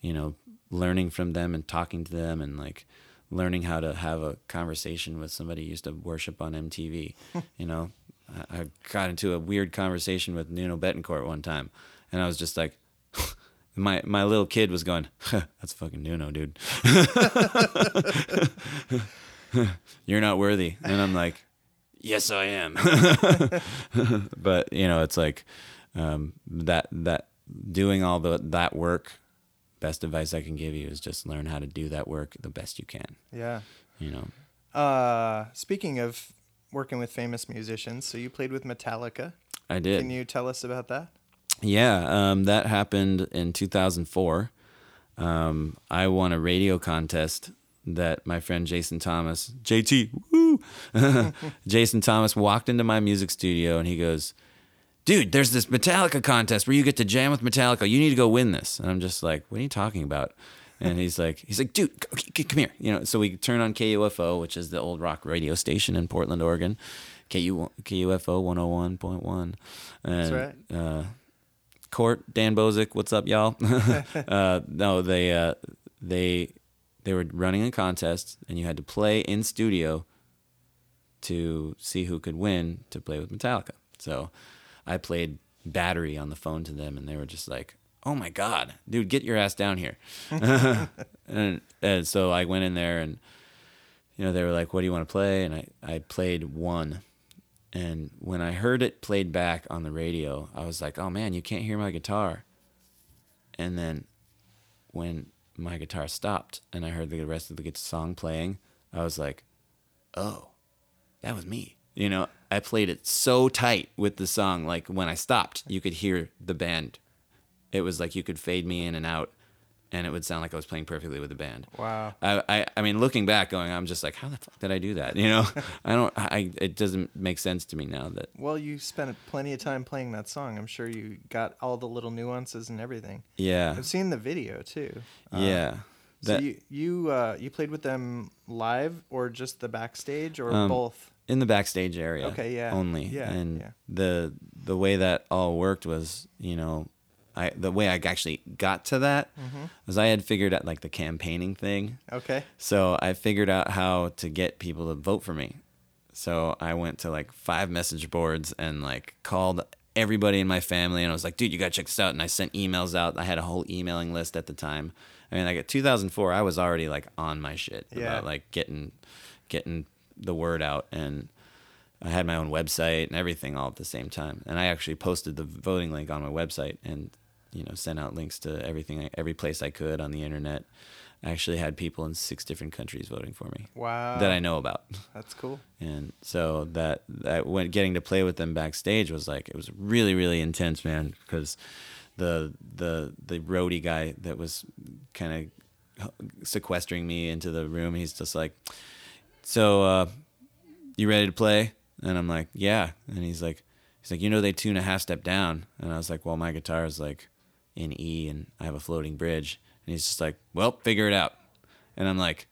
you know, learning from them and talking to them and like learning how to have a conversation with somebody who used to worship on M T V. You know, I, I got into a weird conversation with Nuno Betancourt one time and I was just like, My my little kid was going, huh, that's fucking Nuno, dude. You're not worthy. And I'm like, yes, I am. But, you know, it's like um, that that doing all the that work, best advice I can give you is just learn how to do that work the best you can. Yeah. You know. Uh, speaking of working with famous musicians, so you played with Metallica. I did. Can you tell us about that? Yeah, um, that happened in two thousand four. Um, I won a radio contest that my friend Jason Thomas, J T, woo! Jason Thomas walked into my music studio and he goes, dude, there's this Metallica contest where you get to jam with Metallica. You need to go win this. And I'm just like, what are you talking about? And he's like, he's like, dude, come here. You know, so we turn on K U F O, which is the old rock radio station in Portland, Oregon. K U F O one oh one point one. That's right. Uh, Kurt, Dan Bozick, what's up, y'all? uh, no, they uh, they they were running a contest, and you had to play in studio to see who could win to play with Metallica. So I played Battery on the phone to them, and they were just like, oh, my God, dude, get your ass down here. and, and so I went in there, and you know they were like, what do you want to play? And I, I played One. And when I heard it played back on the radio, I was like, oh, man, you can't hear my guitar. And then when my guitar stopped and I heard the rest of the song playing, I was like, oh, that was me. You know, I played it so tight with the song. Like when I stopped, you could hear the band. It was like you could fade me in and out and it would sound like I was playing perfectly with the band. Wow. I, I, I mean, looking back, going, I'm just like, how the fuck did I do that? You know, I don't, I, it doesn't make sense to me now that. Well, you spent plenty of time playing that song. I'm sure you got all the little nuances and everything. Yeah. I've seen the video too. Yeah. Um, that... So you, you, uh, you played with them live or just the backstage or um, both? In the backstage area. Okay. Yeah. Only. Yeah. And yeah. the, the way that all worked was, you know, I, the way I actually got to that mm-hmm. was I had figured out like the campaigning thing. Okay. So I figured out how to get people to vote for me. So I went to like five message boards and like called everybody in my family and I was like, dude, you gotta check this out. And I sent emails out. I had a whole emailing list at the time. I mean, like at two thousand four, I was already like on my shit yeah. about like getting, getting the word out, and I had my own website and everything all at the same time. And I actually posted the voting link on my website and, you know, sent out links to everything, every place I could on the internet. I actually had people in six different countries voting for me. Wow. That I know about. That's cool. And so that, that went, getting to play with them backstage was like, it was really, really intense, man, because the, the, the roadie guy that was kind of sequestering me into the room, he's just like, so, uh, you ready to play? And I'm like, yeah. And he's like, He's like, you know, they tune a half step down. And I was like, well, my guitar is like in E and I have a floating bridge. And he's just like, well, figure it out. And I'm like,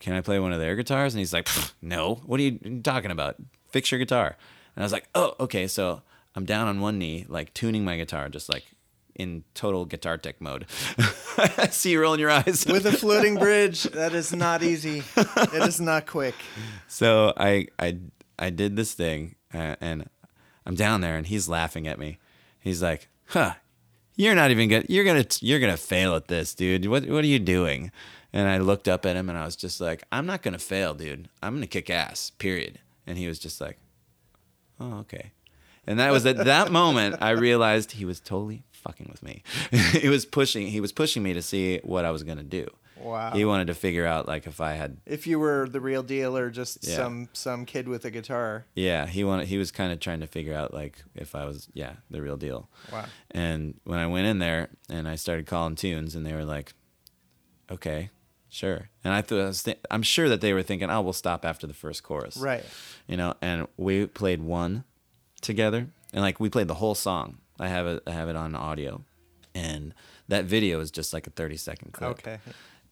can I play one of their guitars? And he's like, no, what are you talking about? Fix your guitar. And I was like, oh, okay. So I'm down on one knee, like tuning my guitar, just like in total guitar tech mode. I see you rolling your eyes. With a floating bridge. That is not easy. It is not quick. So I, I, I did this thing uh, and I'm down there and he's laughing at me. He's like, huh, you're not even good. You're going to, you're going to fail at this, dude. What, what are you doing? And I looked up at him and I was just like, I'm not going to fail, dude. I'm going to kick ass, period. And he was just like, oh, okay. And that was at that moment I realized he was totally fucking with me. He was pushing, he was pushing me to see what I was going to do. Wow. He wanted to figure out like if I had if you were the real deal or just yeah. some some kid with a guitar. Yeah, he wanted he was kind of trying to figure out like if I was yeah, the real deal. Wow. And when I went in there and I started calling tunes and they were like, okay, sure. And I thought I was th- I'm sure that they were thinking, "Oh, we'll stop after the first chorus." Right. You know, and we played one together and like we played the whole song. I have it I have it on audio. And that video is just like a thirty second clip. Okay.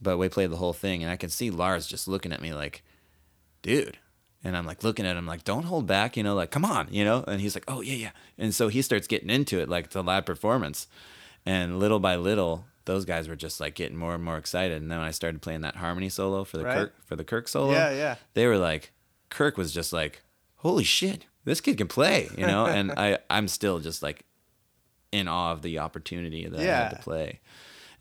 But we played the whole thing, and I could see Lars just looking at me like, dude. And I'm like looking at him like, don't hold back, you know, like, come on, you know. And he's like, oh, yeah, yeah. And so he starts getting into it, like it's a live performance. And little by little, those guys were just like getting more and more excited. And then when I started playing that harmony solo for the right. Kirk for the Kirk solo. Yeah, yeah. They were like, Kirk was just like, holy shit, this kid can play, you know. And I, I'm still just like in awe of the opportunity that yeah. I had to play.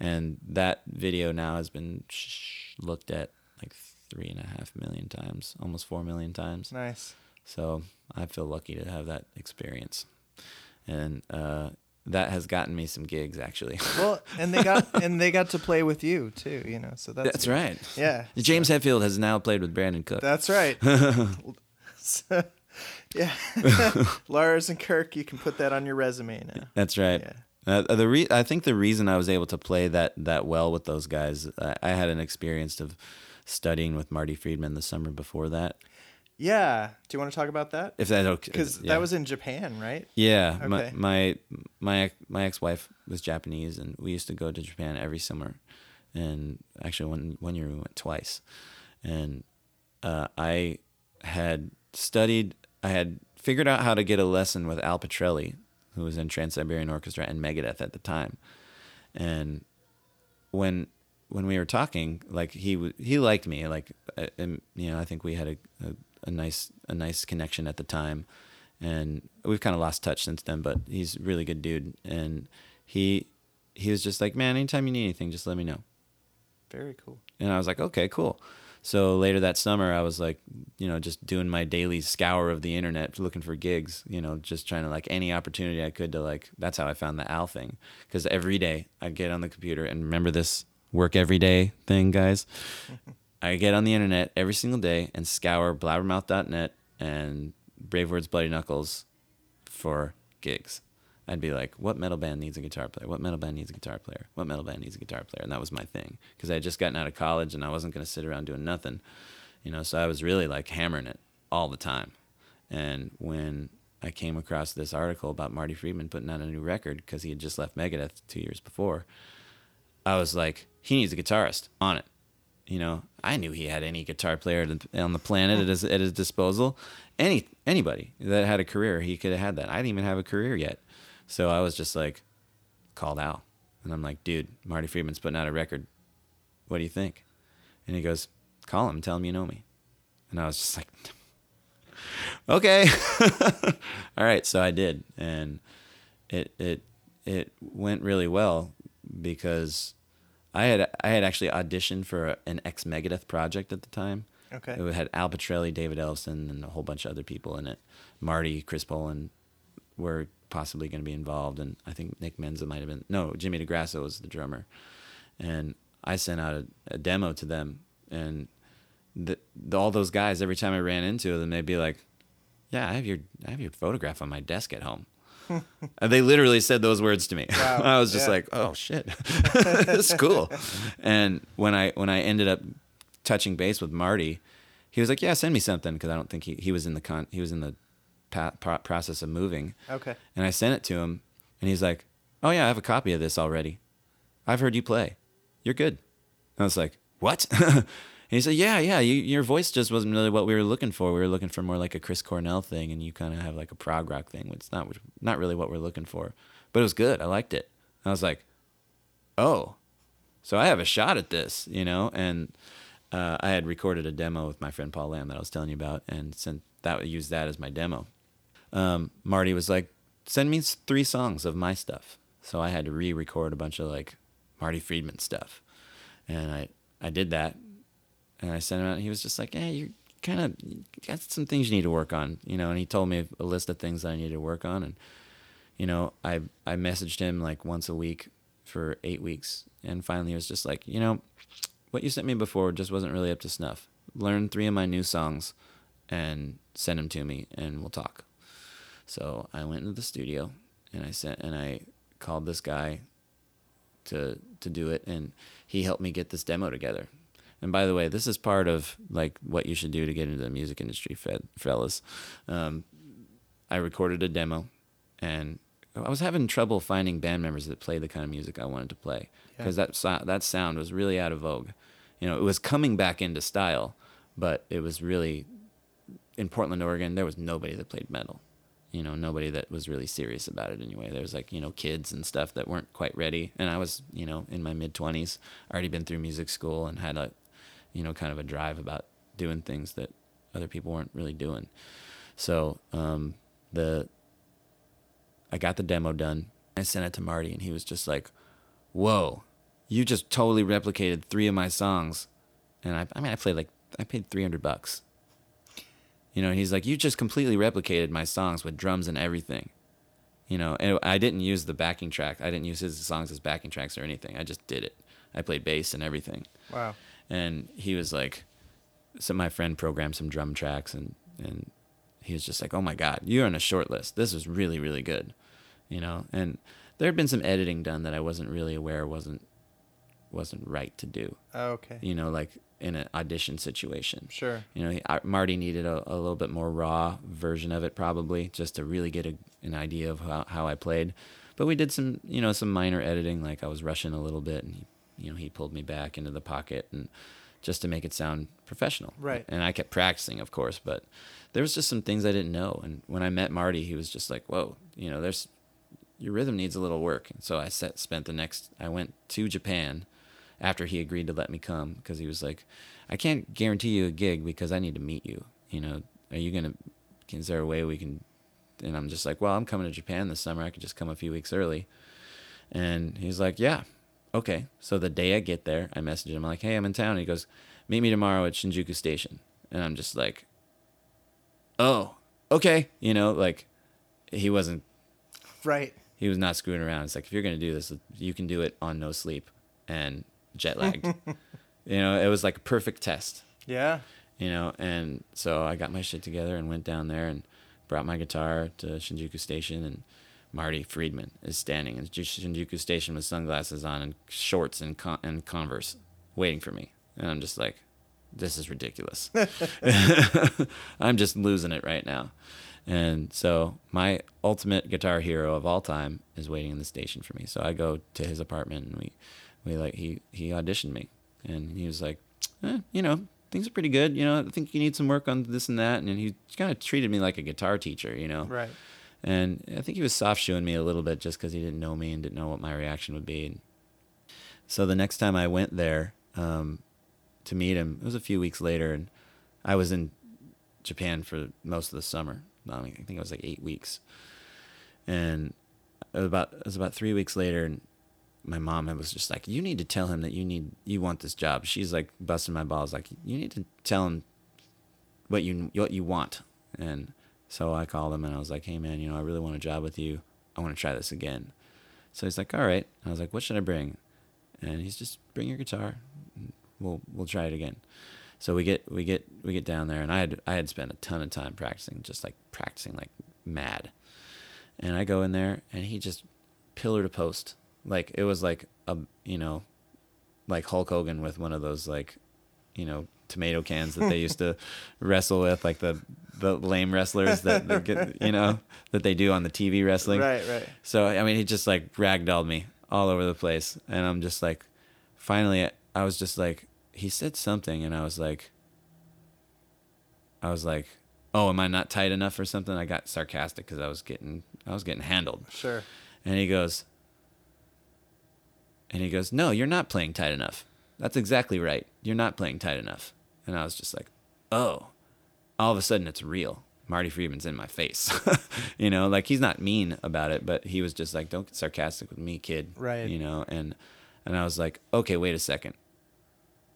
And that video now has been sh- looked at like three and a half million times, almost four million times. Nice. So I feel lucky to have that experience. And uh, that has gotten me some gigs, actually. Well, and they got and they got to play with you, too, you know. So That's, that's right. Yeah. James so. Hetfield has now played with Brandon Cook. That's right. so, yeah. Lars and Kirk, you can put that on your resume now. That's right. Yeah. Uh, the re- I think the reason I was able to play that, that well with those guys, I, I had an experience of studying with Marty Friedman the summer before that. Yeah. Do you want to talk about that? If that's okay. Because yeah. that was in Japan, right? Yeah. Okay. My, my my my ex-wife was Japanese, and we used to go to Japan every summer. And actually, one one year we went twice. And uh, I had studied, I had figured out how to get a lesson with Al Pitrelli, who was in Trans-Siberian Orchestra and Megadeth at the time. And when when we were talking, like he w- he liked me, like I, and, you know, I think we had a, a, a nice a nice connection at the time, and we've kind of lost touch since then. But he's a really good dude, and he he was just like, man, anytime you need anything, just let me know. Very cool. And I was like, okay, cool. So later that summer, I was like, you know, just doing my daily scour of the internet, looking for gigs, you know, just trying to like any opportunity I could to like, that's how I found the Al thing. Because every day I'd get on the computer and remember this work every day thing, guys. I get on the internet every single day and scour blabbermouth dot net and Brave Words Bloody Knuckles for gigs. I'd be like, what metal band needs a guitar player? What metal band needs a guitar player? What metal band needs a guitar player? And that was my thing, because I had just gotten out of college and I wasn't going to sit around doing nothing, you know, so I was really like hammering it all the time. And when I came across this article about Marty Friedman putting out a new record, because he had just left Megadeth two years before, I was like, he needs a guitarist on it. You know, I knew he had any guitar player on the planet at his, at his disposal. Any anybody that had a career, he could have had that. I didn't even have a career yet. So I was just like, called Al. And I'm like, dude, Marty Friedman's putting out a record. What do you think? And he goes, call him, tell him you know me. And I was just like, okay. All right, so I did. And it it it went really well, because I had I had actually auditioned for an ex-Megadeth project at the time. Okay. It had Al Pitrelli, David Ellison, and a whole bunch of other people in it. Marty, Chris Poland were possibly going to be involved, and I think Nick Menza might have been. No, Jimmy DeGrasso was the drummer. And I sent out a, a demo to them, and the, the, all those guys, every time I ran into them, they'd be like, yeah, I have your I have your photograph on my desk at home. They literally said those words to me. Wow. I was just yeah. like, oh shit, this is cool. And when I when I ended up touching base with Marty, he was like, yeah, send me something, because I don't think he, he was in the con he was in the pa- pro- process of moving. Okay. And I sent it to him, and he's like, oh yeah, I have a copy of this already. I've heard you play. You're good. And I was like, what? And he said, yeah, yeah, you, your voice just wasn't really what we were looking for. We were looking for more like a Chris Cornell thing, and you kind of have like a prog rock thing. It's not not really what we're looking for, but it was good. I liked it. And I was like, oh, so I have a shot at this, you know? And uh, I had recorded a demo with my friend Paul Lamb that I was telling you about, and sent that used that as my demo. Um, Marty was like, send me three songs of my stuff. So I had to re-record a bunch of like Marty Friedman stuff. And I, I did that. And I sent him out, and he was just like, yeah, hey, you kind of got some things you need to work on, you know. And he told me a list of things that I needed to work on. And, you know, I I messaged him like once a week for eight weeks. And finally, he was just like, you know, what you sent me before just wasn't really up to snuff. Learn three of my new songs and send them to me, and we'll talk. So I went into the studio, and I sent and I called this guy to to do it. And he helped me get this demo together. And by the way, this is part of like what you should do to get into the music industry, fellas. Um, I recorded a demo, and I was having trouble finding band members that played the kind of music I wanted to play, because yeah. that so- that sound was really out of vogue. You know, it was coming back into style, but it was really in Portland, Oregon. There was nobody that played metal. You know, nobody that was really serious about it anyway. There was like, you know, kids and stuff that weren't quite ready, and I was, you know, in my mid twenties, already been through music school and had a you know, kind of a drive about doing things that other people weren't really doing. So um, the I got the demo done. I sent it to Marty, and he was just like, whoa, you just totally replicated three of my songs. And I, I mean, I played like, I paid three hundred bucks. You know, and he's like, you just completely replicated my songs with drums and everything. You know, and I didn't use the backing track. I didn't use his songs as backing tracks or anything. I just did it. I played bass and everything. Wow. And he was like, so my friend programmed some drum tracks, and, and he was just like, oh my God, you're on a short list. This is really, really good, you know? And there had been some editing done that I wasn't really aware wasn't wasn't right to do. Oh, okay. You know, like in an audition situation. Sure. You know, he, I, Marty needed a, a little bit more raw version of it probably, just to really get a, an idea of how, how I played. But we did some, you know, some minor editing, like I was rushing a little bit, and he You know, he pulled me back into the pocket, and just to make it sound professional. Right. And I kept practicing, of course, but there was just some things I didn't know. And when I met Marty, he was just like, whoa, you know, there's your rhythm needs a little work. And so I set, spent the next, I went to Japan after he agreed to let me come, because he was like, I can't guarantee you a gig because I need to meet you. You know, are you going to, is there a way we can, and I'm just like, well, I'm coming to Japan this summer. I could just come a few weeks early. And he's like, yeah. Okay, so the day I get there, I message him, I'm like, hey, I'm in town. And he goes, meet me tomorrow at Shinjuku Station. And I'm just like, oh, okay. You know, like, he wasn't... Right. He was not screwing around. It's like, if you're going to do this, you can do it on no sleep and jet-lagged. You know, it was like a perfect test. Yeah. You know, and so I got my shit together and went down there and brought my guitar to Shinjuku Station and Marty Friedman is standing in Shinjuku Station with sunglasses on and shorts and con- and Converse waiting for me. And I'm just like, this is ridiculous. I'm just losing it right now. And so my ultimate guitar hero of all time is waiting in the station for me. So I go to his apartment and we, we like he, he auditioned me. And he was like, eh, you know, things are pretty good. You know, I think you need some work on this and that. And he kind of treated me like a guitar teacher, you know. Right. And I think he was soft-shoeing me a little bit just because he didn't know me and didn't know what my reaction would be. And so the next time I went there um, to meet him, it was a few weeks later, and I was in Japan for most of the summer. I mean, I think it was like eight weeks. And it was about, it was about three weeks later, and my mom was just like, you need to tell him that you need you want this job. She's like busting my balls, like, you need to tell him what you what you want. And so I called him and I was like, hey man, you know, I really want a job with you. I want to try this again. So he's like, all right. And I was like, what should I bring? And he's just, bring your guitar. We'll we'll try it again. So we get we get we get down there, and I had I had spent a ton of time practicing, just like practicing like mad. And I go in there, and he just pillar to post, like it was like a you know, like Hulk Hogan with one of those like, you know, tomato cans that they used to wrestle with, like the the lame wrestlers that they get, you know, that they do on the T V wrestling. Right, right. So I mean, he just like ragdolled me all over the place, and I'm just like, finally, I was just like, he said something, and I was like, I was like, oh, am I not tight enough or something? I got sarcastic because I was getting I was getting handled. Sure. And he goes, and he goes, no, you're not playing tight enough. That's exactly right. You're not playing tight enough. And I was just like, oh, all of a sudden it's real. Marty Friedman's in my face. You know, like he's not mean about it, but he was just like, don't get sarcastic with me, kid. Right. You know, and and I was like, okay, wait a second.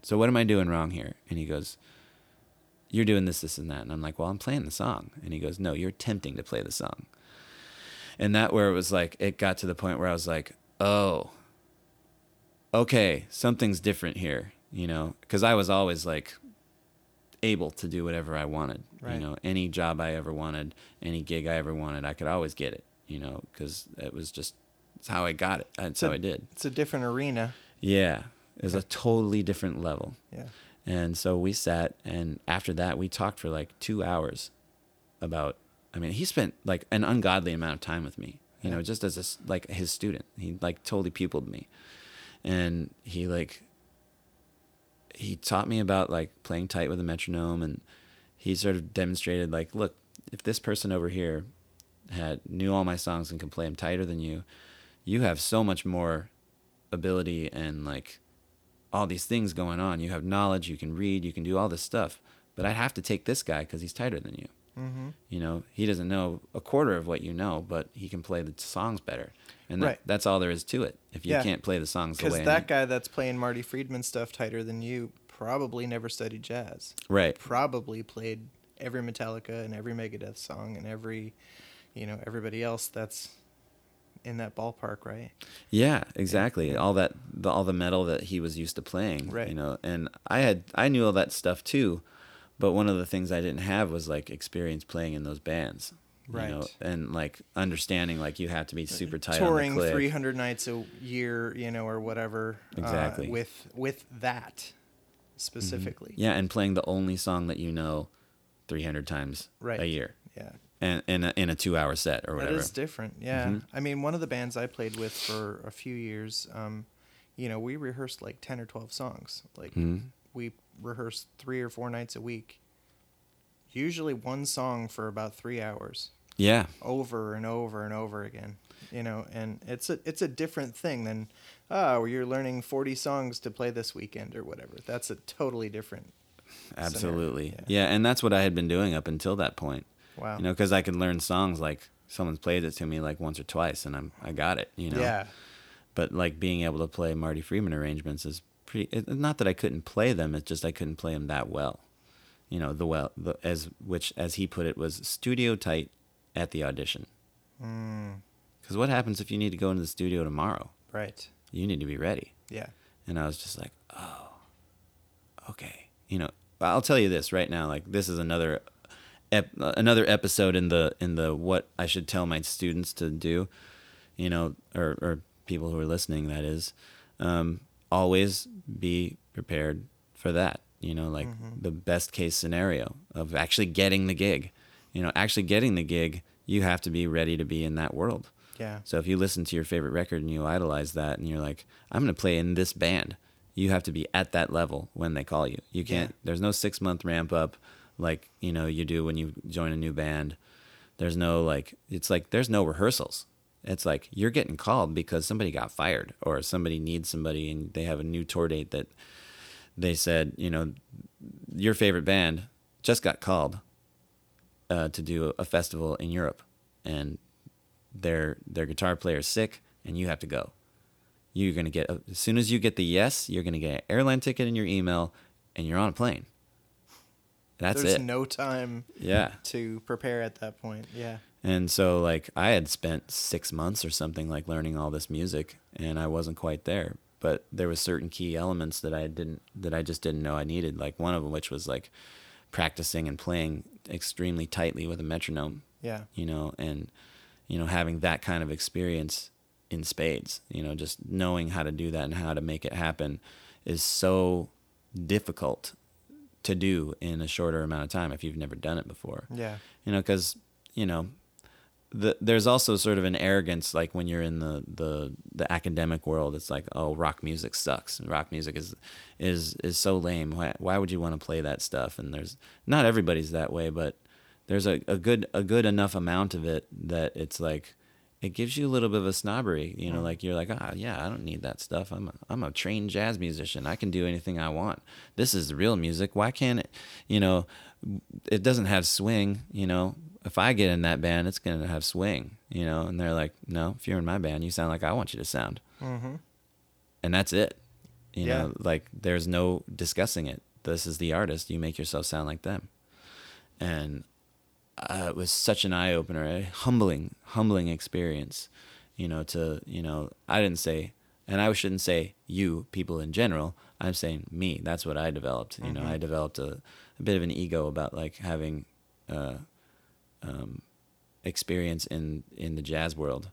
So what am I doing wrong here? And he goes, you're doing this, this, and that. And I'm like, well, I'm playing the song. And he goes, no, you're attempting to play the song. And that where it was like, it got to the point where I was like, oh, okay, something's different here, you know, because I was always like able to do whatever I wanted, right. You know, any job I ever wanted, any gig I ever wanted, I could always get it, you know, because it was just, it's how I got it. That's how I did. It's a different arena. Yeah. It was a totally different level. Yeah. And so we sat, and after that, we talked for like two hours about, I mean, he spent like an ungodly amount of time with me, you yeah. know, just as a, like his student. He like totally pupiled me. And he like, he taught me about like playing tight with a metronome, and he sort of demonstrated like, look, if this person over here had knew all my songs and could play them tighter than you, you have so much more ability and like all these things going on. You have knowledge, you can read, you can do all this stuff, but I'd have to take this guy because he's tighter than you. Mm-hmm. You know, he doesn't know a quarter of what you know, but he can play the songs better. And that, right. that's all there is to it. If you yeah. can't play the songs the way. Because that guy that's playing Marty Friedman stuff tighter than you probably never studied jazz. Right. He probably played every Metallica and every Megadeth song and every, you know, everybody else that's in that ballpark, right? Yeah, exactly. Yeah. All that, the, all the metal that he was used to playing. Right. You know, and I had, I knew all that stuff too, but one of the things I didn't have was like experience playing in those bands. Right. You know, and like understanding, like you have to be super tight touring on the cliff. three hundred nights a year, you know, or whatever. Exactly. Uh, with with that specifically. Mm-hmm. Yeah, and playing the only song that you know three hundred times right. a year. Yeah. And in a, in a two hour set or whatever. That is different. Yeah. Mm-hmm. I mean, one of the bands I played with for a few years, um, you know, we rehearsed like ten or twelve songs. Like mm-hmm. we rehearsed three or four nights a week. Usually one song for about three hours. Yeah. Over and over and over again, you know, and it's a, it's a different thing than, oh, you're learning forty songs to play this weekend or whatever. That's a totally different absolutely. Scenario. Yeah. yeah. And that's what I had been doing up until that point. Wow. You know, cause I could learn songs, like someone's played it to me like once or twice and I'm, I got it, you know? Yeah. But like being able to play Marty Friedman arrangements is pretty, it, not that I couldn't play them. It's just, I couldn't play them that well. You know, the well, the, as which, as he put it, was studio tight at the audition. Because mm. what happens if you need to go into the studio tomorrow? Right. You need to be ready. Yeah. And I was just like, oh, okay. You know, I'll tell you this right now. Like, this is another ep- another episode in the in the what I should tell my students to do, you know, or, or people who are listening, that is, um, always be prepared for that, you know, like mm-hmm. the best case scenario of actually getting the gig, you know, actually getting the gig, you have to be ready to be in that world. Yeah. So if you listen to your favorite record and you idolize that and you're like, I'm going to play in this band, you have to be at that level when they call you. You can't, yeah. there's no six month ramp up like, you know, you do when you join a new band. There's no like, it's like, there's no rehearsals. It's like, you're getting called because somebody got fired or somebody needs somebody and they have a new tour date that they said, you know, your favorite band just got called uh, to do a festival in Europe and their their guitar player is sick and you have to go. You're going to get, as soon as you get the yes, you're going to get an airline ticket in your email and you're on a plane. That's There's it. There's no time yeah. to prepare at that point. Yeah. And so like I had spent six months or something like learning all this music and I wasn't quite there, but there was certain key elements that I didn't, that I just didn't know I needed. Like one of them, which was like practicing and playing extremely tightly with a metronome. Yeah. You know, and you know, having that kind of experience in spades, you know, just knowing how to do that and how to make it happen is so difficult to do in a shorter amount of time if you've never done it before. Yeah. You know, because, you know, the, there's also sort of an arrogance, like when you're in the, the, the academic world, it's like, oh, rock music sucks. And rock music is is is so lame. Why, why would you want to play that stuff? And there's not everybody's that way, but there's a, a good a good enough amount of it that it's like it gives you a little bit of a snobbery, you know, mm. like you're like, ah, oh, yeah, I don't need that stuff. I'm a, I'm a trained jazz musician. I can do anything I want. This is the real music. Why can't it, you know, it doesn't have swing, you know. If I get in that band, it's going to have swing, you know. And they're like, no, if you're in my band, you sound like I want you to sound. Mm-hmm. And that's it. You yeah. know, like there's no discussing it. This is the artist. You make yourself sound like them. And Uh, it was such an eye-opener, a humbling, humbling experience, you know, to, you know, I didn't say, and I shouldn't say you, people in general, I'm saying me, that's what I developed, you mm-hmm. know, I developed a, a bit of an ego about, like, having uh, um, experience in, in the jazz world,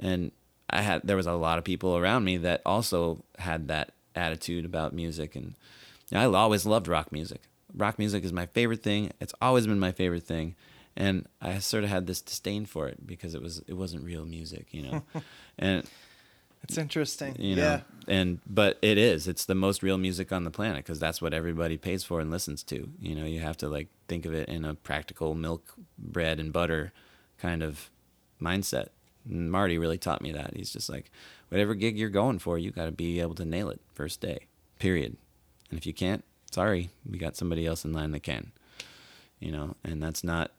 and I had, there was a lot of people around me that also had that attitude about music, and you know, I always loved rock music. Rock music is my favorite thing. It's always been my favorite thing. And I sort of had this disdain for it because it was it wasn't real music, you know. And it's interesting. You know, yeah. And but it is. It's the most real music on the planet because that's what everybody pays for and listens to. You know, you have to like think of it in a practical milk, bread and butter kind of mindset. And Marty really taught me that. He's just like, whatever gig you're going for, you got to be able to nail it first day. Period. And if you can't, sorry, we got somebody else in line that can, you know, and that's not,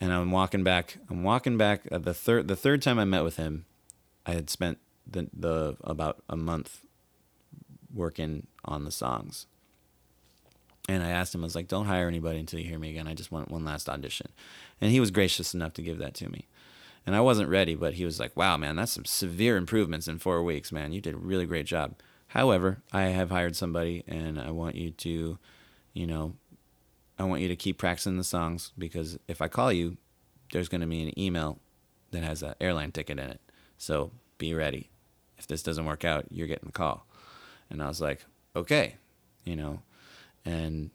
and I'm walking back, I'm walking back uh, the third, the third time I met with him, I had spent the, the, about a month working on the songs. And I asked him, I was like, don't hire anybody until you hear me again. I just want one last audition. And he was gracious enough to give that to me. And I wasn't ready, but he was like, wow, man, that's some severe improvements in four weeks, man. You did a really great job. However, I have hired somebody and I want you to, you know, I want you to keep practicing the songs because if I call you, there's going to be an email that has an airline ticket in it. So be ready. If this doesn't work out, you're getting the call. And I was like, okay, you know, and,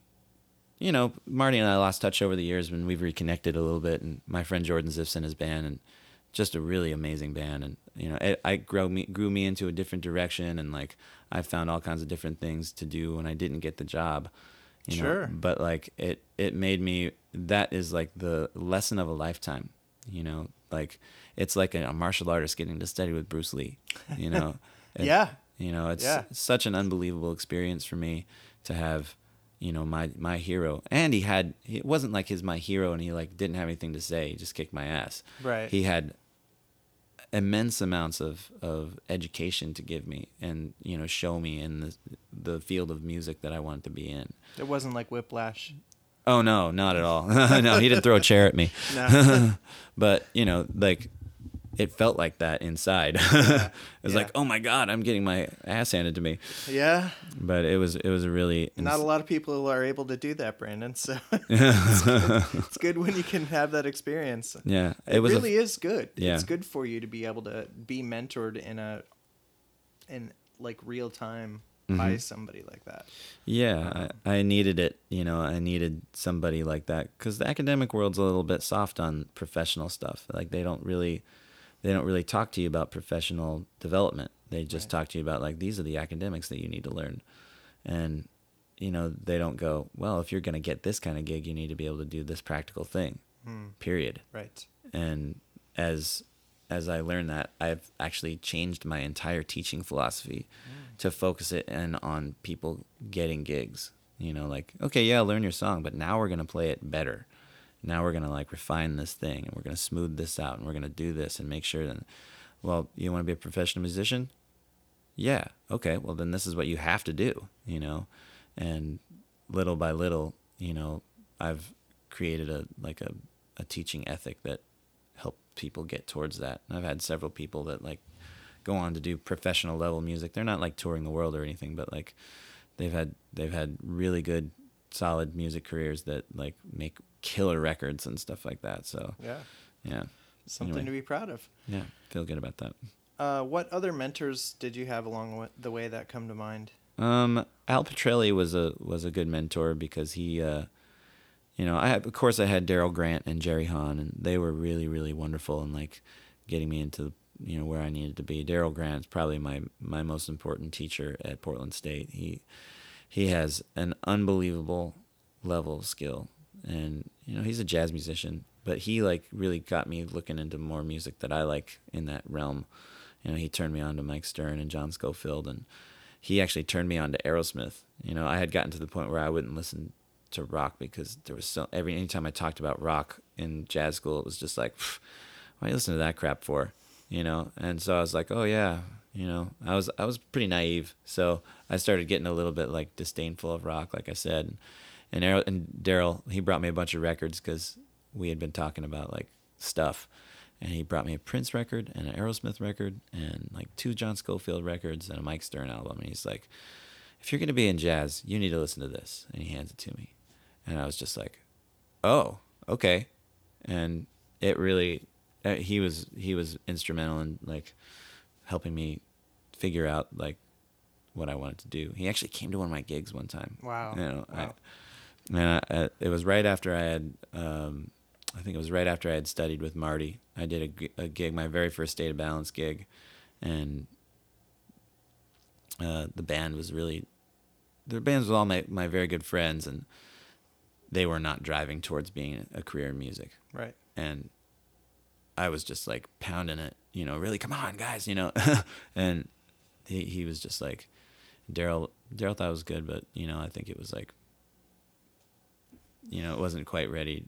you know, Marty and I lost touch over the years when we've reconnected a little bit and my friend Jordan Ziff's in his band and just a really amazing band. And, you know, it, I grew me, grew me into a different direction and like, I found all kinds of different things to do when I didn't get the job, you sure. know, but like it, it made me, that is like the lesson of a lifetime, you know, like it's like a, a martial artist getting to study with Bruce Lee, you know, it, yeah, you know, it's yeah. such an unbelievable experience for me to have, you know, my, my hero. And he had, it wasn't like his, my hero. And he like, didn't have anything to say. He just kicked my ass. Right. He had immense amounts of, of education to give me and, you know, show me in the the field of music that I wanted to be in. It wasn't like Whiplash. Oh, no, not at all. No, he didn't throw a chair at me. No. But, you know, like It felt like that inside. Yeah. It was yeah. like, oh my God, I'm getting my ass handed to me. Yeah. But it was it was a really ins- not a lot of people are able to do that, Brandon. So it's, good. It's good when you can have that experience. Yeah, it, it was really a, is good. Yeah. It's good for you to be able to be mentored in a in like real time mm-hmm. by somebody like that. Yeah, I, I needed it. You know, I needed somebody like that because the academic world's a little bit soft on professional stuff. Like they don't really. They don't really talk to you about professional development. They just right. talk to you about, like, these are the academics that you need to learn. And, you know, they don't go, well, if you're going to get this kind of gig, you need to be able to do this practical thing, mm. period. Right. And as as I learned that, I've actually changed my entire teaching philosophy mm. to focus it in on people getting gigs. You know, like, okay, yeah, learn your song, but now we're going to play it better. Now we're going to like refine this thing and we're going to smooth this out and we're going to do this and make sure that, well, you want to be a professional musician? Yeah. Okay. Well, then this is what you have to do, you know? And little by little, you know, I've created a, like a, a teaching ethic that helped people get towards that. And I've had several people that like go on to do professional level music. They're not like touring the world or anything, but like they've had, they've had really good, solid music careers that like make killer records and stuff like that. So yeah, yeah, something anyway. To be proud of. Yeah, feel good about that. Uh, what other mentors did you have along the way that come to mind? Um, Al Pitrelli was a was a good mentor because he, uh, you know, I had, of course I had Daryl Grant and Jerry Hahn, and they were really really wonderful and like getting me into you know where I needed to be. Daryl Grant's probably my my most important teacher at Portland State. He he has an unbelievable level of skill. And, you know, he's a jazz musician, but he, like, really got me looking into more music that I like in that realm. You know, he turned me on to Mike Stern and John Scofield, and he actually turned me on to Aerosmith. You know, I had gotten to the point where I wouldn't listen to rock because there was so... every anytime I talked about rock in jazz school, it was just like, why are you listening to that crap for? You know, and so I was like, oh, yeah, you know, I was I was pretty naive. So I started getting a little bit, like, disdainful of rock, like I said. And Daryl, he brought me a bunch of records because we had been talking about, like, stuff. And he brought me a Prince record and an Aerosmith record and, like, two John Scofield records and a Mike Stern album. And he's like, if you're going to be in jazz, you need to listen to this. And he hands it to me. And I was just like, oh, okay. And it really, he was he was instrumental in, like, helping me figure out, like, what I wanted to do. He actually came to one of my gigs one time. Wow. You know, wow. I, And I, I, it was right after I had, um, I think it was right after I had studied with Marty. I did a, a gig, my very first State of Balance gig, and uh, the band was really, the bands were all my, my very good friends, and they were not driving towards being a career in music. Right. And I was just like pounding it, you know, really, come on, guys, you know. And he, he was just like, Daryl, Daryl thought it was good, but, you know, I think it was like, you know, it wasn't quite ready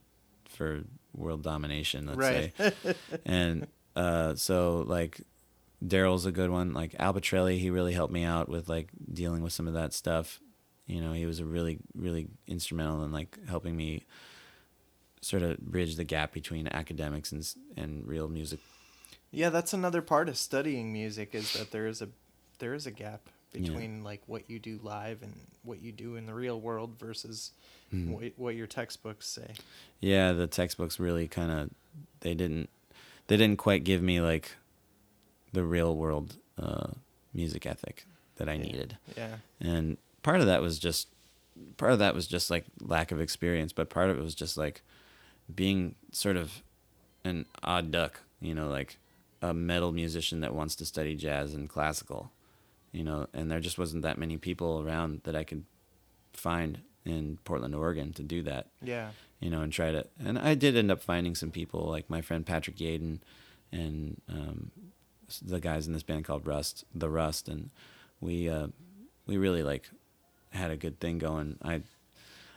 for world domination, let's right. say. And uh, so, like, Daryl's a good one. Like, Al Pitrelli, he really helped me out with, like, dealing with some of that stuff. You know, he was a really, really instrumental in, like, helping me sort of bridge the gap between academics and and real music. Yeah, that's another part of studying music is that there is a there is a gap between, yeah. like, what you do live and what you do in the real world versus... What, what your textbooks say. Yeah, the textbooks really kind of they didn't they didn't quite give me like the real world uh, music ethic that I yeah. needed. Yeah. And part of that was just part of that was just like lack of experience, but part of it was just like being sort of an odd duck, you know, like a metal musician that wants to study jazz and classical, you know, and there just wasn't that many people around that I could find in Portland, Oregon to do that. Yeah. You know, and try to, and I did end up finding some people like my friend Patrick Yaden and um, the guys in this band called Rust, The Rust. And we, uh, we really like had a good thing going. I,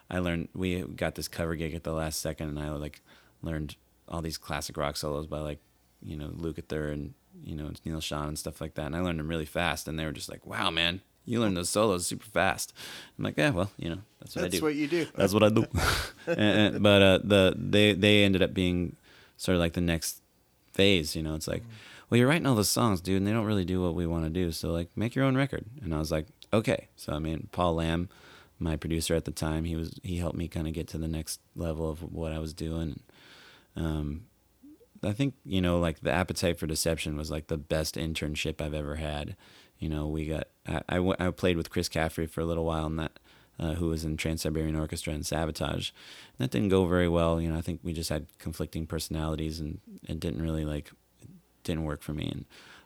I learned, we got this cover gig at the last second and I like learned all these classic rock solos by like, you know, Lou Cotter and, you know, Neil Sean and stuff like that. And I learned them really fast and they were just like, wow, man, you learn those solos super fast. I'm like, yeah, well, you know, that's what that's I do. That's what you do. That's what I do. and, and, but uh, the they they ended up being sort of like the next phase, you know. It's like, well, you're writing all those songs, dude, and they don't really do what we want to do, so, like, make your own record. And I was like, okay. So, I mean, Paul Lamb, my producer at the time, he was he helped me kind of get to the next level of what I was doing. Um, I think, you know, like, the Appetite for Deception was, like, the best internship I've ever had. You know, we got, I, I, w- I played with Chris Caffrey for a little while, and that, uh, who was in Trans-Siberian Orchestra and Sabotage. And that didn't go very well. You know, I think we just had conflicting personalities, and it didn't really, like, didn't work for me. And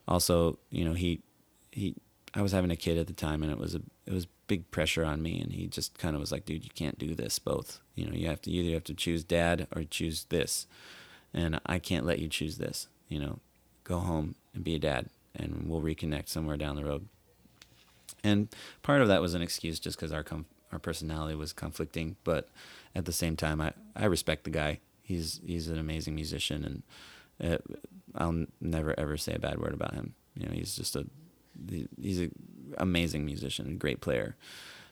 also, you know, he, he, I was having a kid at the time, and it was a, it was big pressure on me. And he just kind of was like, dude, you can't do this both. You know, you have to, either have to choose dad or choose this. And I can't let you choose this, you know, go home and be a dad, and we'll reconnect somewhere down the road. And part of that was an excuse just because our com- our personality was conflicting. But at the same time, I, I respect the guy. He's he's an amazing musician, and uh, I'll never, ever say a bad word about him. You know, he's just a, he's an amazing musician, a great player.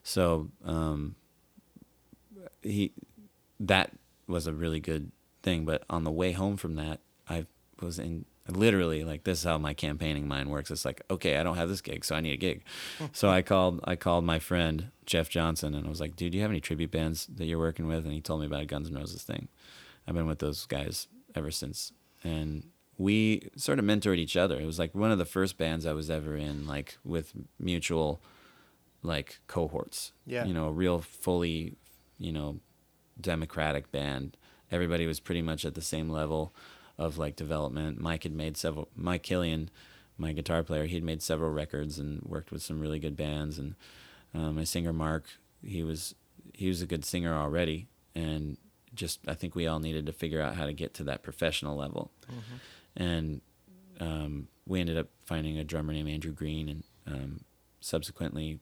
So um, he that was a really good thing. But on the way home from that, I was in... Literally, like, this is how my campaigning mind works. It's like, okay, I don't have this gig, so I need a gig. So I called I called my friend, Jeff Johnson, and I was like, dude, do you have any tribute bands that you're working with? And he told me about a Guns N' Roses thing. I've been with those guys ever since. And we sort of mentored each other. It was, like, one of the first bands I was ever in, like, with mutual, like, cohorts. Yeah. You know, a real fully, you know, democratic band. Everybody was pretty much at the same level of, like, development. Mike had made several, Mike Killian, my guitar player, he'd made several records and worked with some really good bands. And um, my singer Mark, he was he was a good singer already, and just, I think we all needed to figure out how to get to that professional level. Mm-hmm. And um, we ended up finding a drummer named Andrew Green, and um, subsequently,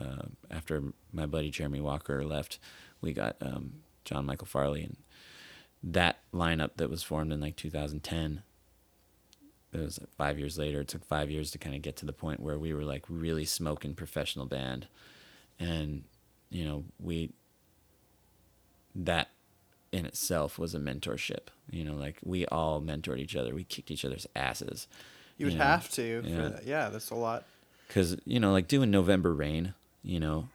uh, after my buddy Jeremy Walker left, we got um, John Michael Farley. And that lineup that was formed in, like, two thousand ten, it was five years later. It took five years to kind of get to the point where we were, like, really smoking professional band. And, you know, we, that in itself was a mentorship. You know, like, we all mentored each other. We kicked each other's asses. You would you know? have to. Yeah. For that. Yeah, that's a lot. Because, you know, like, doing November Rain, you know,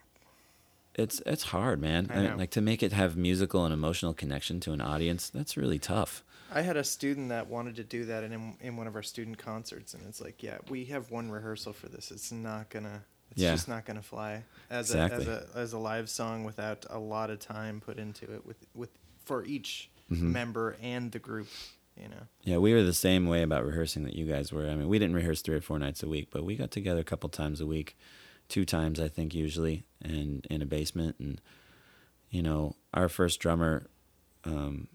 It's it's hard, man. I I mean, like, to make it have musical and emotional connection to an audience, that's really tough. I had a student that wanted to do that in in one of our student concerts, and it's like, yeah, we have one rehearsal for this. It's not gonna, it's yeah. just not gonna fly as exactly. a as a as a live song without a lot of time put into it with with for each mm-hmm. member and the group, you know. Yeah, we were the same way about rehearsing that you guys were. I mean, we didn't rehearse three or four nights a week, but we got together a couple times a week. Two times, I think, usually, and in a basement. And, you know, our first drummer, um,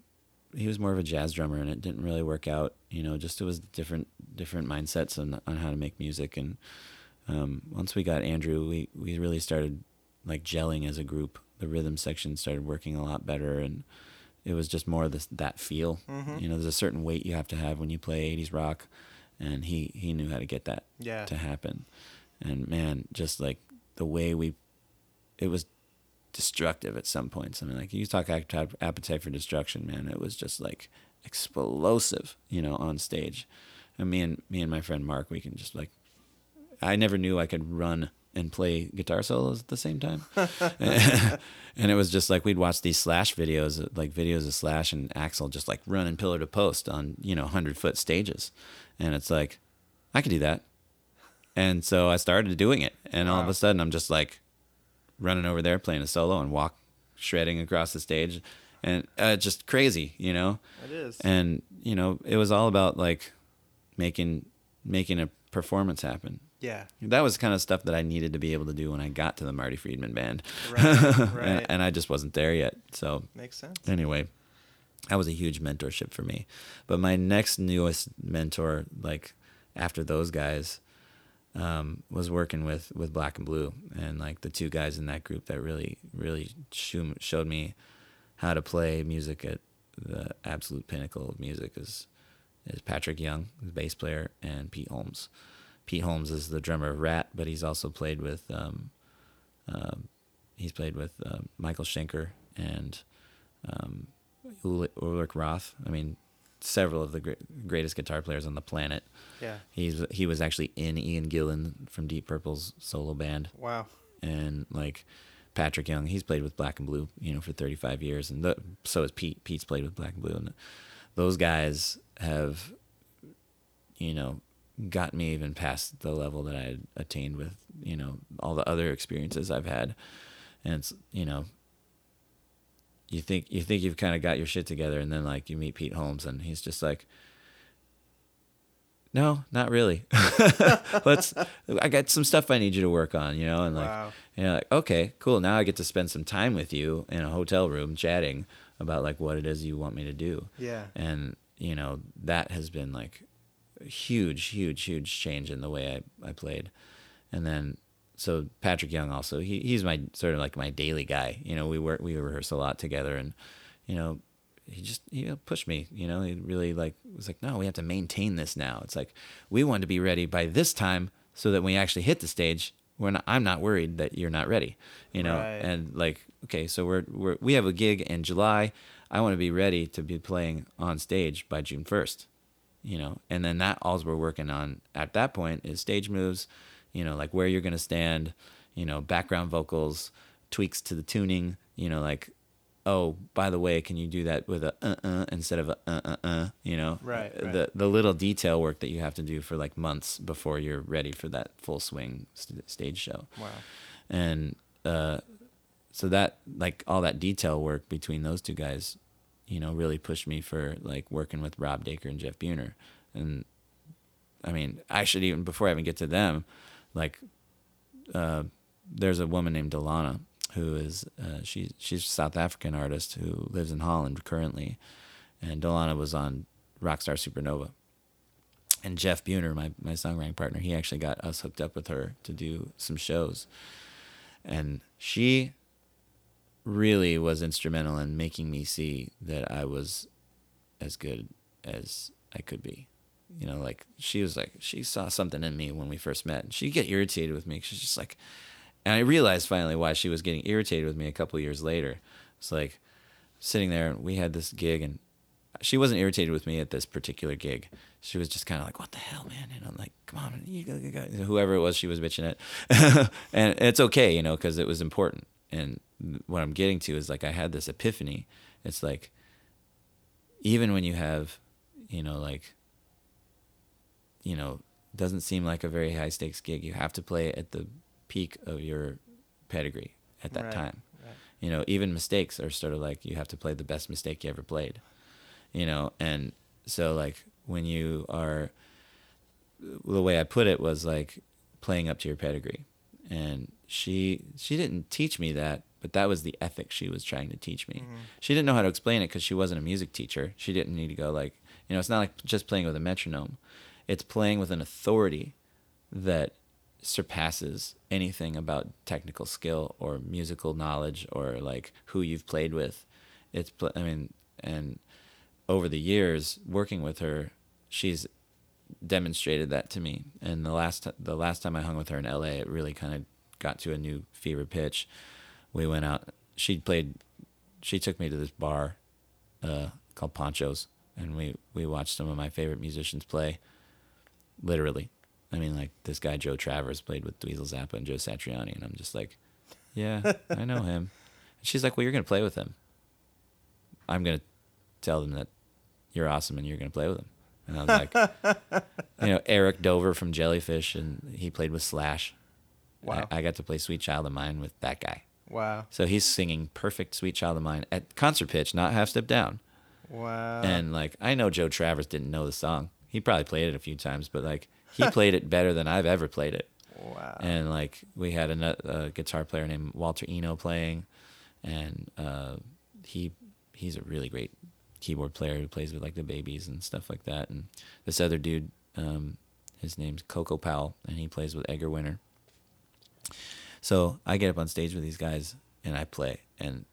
he was more of a jazz drummer, and it didn't really work out. You know, just it was different different mindsets on on how to make music. And um, once we got Andrew, we, we really started, like, gelling as a group. The rhythm section started working a lot better, and it was just more of this, that feel. Mm-hmm. You know, there's a certain weight you have to have when you play eighties rock, and he, he knew how to get that yeah. to happen. And, man, just, like, the way we... It was destructive at some points. I mean, like, you talk Appetite for Destruction, man. It was just, like, explosive, you know, on stage. And me and me and my friend Mark, we can just, like... I never knew I could run and play guitar solos at the same time. And it was just, like, we'd watch these Slash videos, like, videos of Slash and Axl just, like, running pillar to post on, you know, hundred-foot stages. And it's like, I could do that. And so I started doing it, and all wow. of a sudden I'm just, like, running over there playing a solo and walk shredding across the stage, and uh, just crazy, you know. It is. And you know, it was all about, like, making making a performance happen. Yeah. That was kind of stuff that I needed to be able to do when I got to the Marty Friedman band, right? Right. and, and I just wasn't there yet. So makes sense. Anyway, that was a huge mentorship for me. But my next newest mentor, like, after those guys. Um, was working with, with Black and Blue, and, like, the two guys in that group that really, really shoo- showed me how to play music at the absolute pinnacle of music is is Patrick Young, the bass player, and Pete Holmes. Pete Holmes is the drummer of Rat, but he's also played with um, uh, he's played with uh, Michael Schenker and um, Ulrich Roth. I mean, several of the great, greatest guitar players on the planet. Yeah. He's he was actually in Ian Gillan from Deep Purple's solo band. Wow. And like Patrick Young, he's played with Black and Blue, you know, for thirty-five years, and the, so is Pete. Pete's played with Black and Blue, and those guys have, you know, got me even past the level that I had attained with, you know, all the other experiences I've had. And it's, you know, you think you think you've kind of got your shit together, and then like you meet Pete Holmes, and he's just like, no, not really. Let's. I got some stuff I need you to work on, you know, and like, wow. You know, like, okay, cool. Now I get to spend some time with you in a hotel room chatting about like what it is you want me to do. Yeah. And you know that has been like a huge, huge, huge change in the way I, I played. And then so Patrick Young also, he he's my sort of like my daily guy. You know, we work we rehearse a lot together, and you know. He just he pushed me, you know. He really like was like, no, we have to maintain this now. It's like we want to be ready by this time, so that when we actually hit the stage, we're not. I'm not worried that you're not ready, you know. Right. And like, okay, so we're we we have a gig in July. I want to be ready to be playing on stage by June first, you know. And then that all we're working on at that point is stage moves, you know, like where you're gonna stand, you know, background vocals, tweaks to the tuning, you know, like. Oh, by the way, can you do that with a uh uh instead of a uh uh uh? You know, right, right. The the little detail work that you have to do for like months before you're ready for that full swing st- stage show. Wow. And uh, so that like all that detail work between those two guys, you know, really pushed me for like working with Rob Dacre and Jeff Buhner. And I mean, I should even before I even get to them, like uh, there's a woman named Delana. Who is uh, she? She's a South African artist who lives in Holland currently, and Delana was on Rockstar Supernova. And Jeff Buhner, my my songwriting partner, he actually got us hooked up with her to do some shows, and she really was instrumental in making me see that I was as good as I could be. You know, like she was like she saw something in me when we first met, and she'd get irritated with me. She's just like. And I realized finally why she was getting irritated with me a couple of years later. It's like sitting there, and we had this gig, and she wasn't irritated with me at this particular gig. She was just kind of like, "What the hell, man?" And I'm like, "Come on, you go, you go." Whoever it was, she was bitching at, and it's okay, you know, because it was important. And what I'm getting to is like I had this epiphany. It's like even when you have, you know, like, you know, doesn't seem like a very high stakes gig, you have to play at the peak of your pedigree at that right, time right. You know, even mistakes are sort of like you have to play the best mistake you ever played, you know. And so like when you are, the way I put it was like playing up to your pedigree, and she she didn't teach me that, but that was the ethic she was trying to teach me. Mm-hmm. She didn't know how to explain it because she wasn't a music teacher. She didn't need to go like, you know, it's not like just playing with a metronome. It's playing with an authority that surpasses anything about technical skill or musical knowledge or like who you've played with. It's pl- I mean, and over the years working with her, she's demonstrated that to me. And the last t- the last time I hung with her in L A, it really kind of got to a new fever pitch. We went out. She played. She took me to this bar uh, called Poncho's, and we we watched some of my favorite musicians play. Literally. I mean, like, this guy, Joe Travers, played with Dweezil Zappa and Joe Satriani, and I'm just like, yeah, I know him. And she's like, well, you're going to play with him. I'm going to tell them that you're awesome and you're going to play with him. And I was like, you know, Eric Dover from Jellyfish, and he played with Slash. Wow. I, I got to play Sweet Child of Mine with that guy. Wow. So he's singing perfect Sweet Child of Mine at concert pitch, not half step down. Wow. And, like, I know Joe Travers didn't know the song. He probably played it a few times, but, like, he played it better than I've ever played it. Wow. And, like, we had a, a guitar player named Walter Eno playing, and uh, he he's a really great keyboard player who plays with, like, the Babies and stuff like that. And this other dude, um, his name's Coco Powell, and he plays with Edgar Winter. So I get up on stage with these guys, and I play. And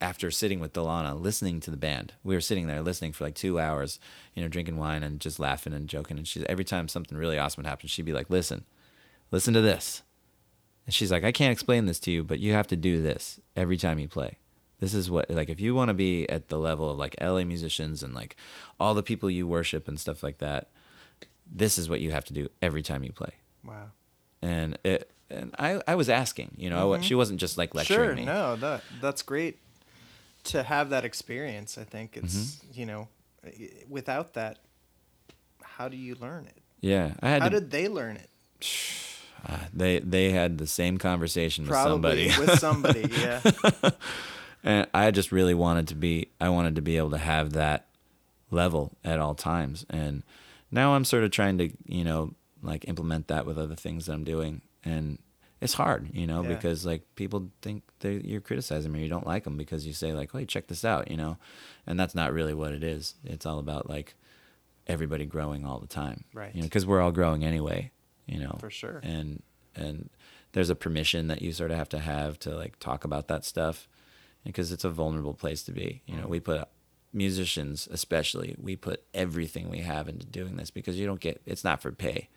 after sitting with Delana, listening to the band, we were sitting there listening for like two hours, you know, drinking wine and just laughing and joking. And she's, every time something really awesome would happen, she'd be like, listen, listen to this. And she's like, I can't explain this to you, but you have to do this every time you play. This is what, like, if you want to be at the level of, like, L A musicians and, like, all the people you worship and stuff like that, this is what you have to do every time you play. Wow. And it, and I, I was asking, you know, mm-hmm. I, she wasn't just, like, lecturing sure, me. Sure, no, that, that's great to have that experience, I think. It's, mm-hmm. you know, without that, how do you learn it? Yeah. I had how to, did they learn it? Uh, they they had the same conversation Probably with somebody. with somebody, yeah. And I just really wanted to be, I wanted to be able to have that level at all times. And now I'm sort of trying to, you know, like implement that with other things that I'm doing. And it's hard, you know, yeah. because like people think that you're criticizing me or you don't like them because you say like, oh, hey, check this out, you know. And that's not really what it is. It's all about like everybody growing all the time. Right. You know, because we're all growing anyway, you know. For sure. And, and there's a permission that you sort of have to have to like talk about that stuff. Because it's a vulnerable place to be. You know, we put, musicians especially, we put everything we have into doing this because you don't get, it's not for pay,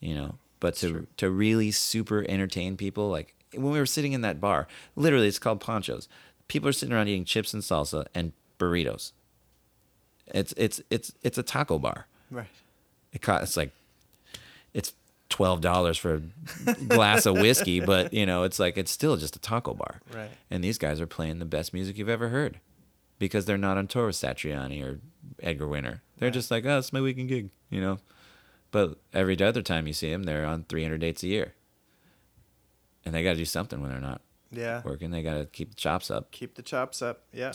you know. But to sure. to really super entertain people, like when we were sitting in that bar, literally it's called Ponchos. People are sitting around eating chips and salsa and burritos. It's it's it's it's a taco bar. Right. It costs like, it's twelve dollars for a glass of whiskey, but you know, it's like, it's still just a taco bar. Right. And these guys are playing the best music you've ever heard because they're not on tour with Satriani or Edgar Winter. They're right. just like, oh, it's my weekend gig, you know? But every other time you see them, they're on three hundred dates a year and they got to do something when they're not yeah. working. They got to keep the chops up. Keep the chops up. Yeah.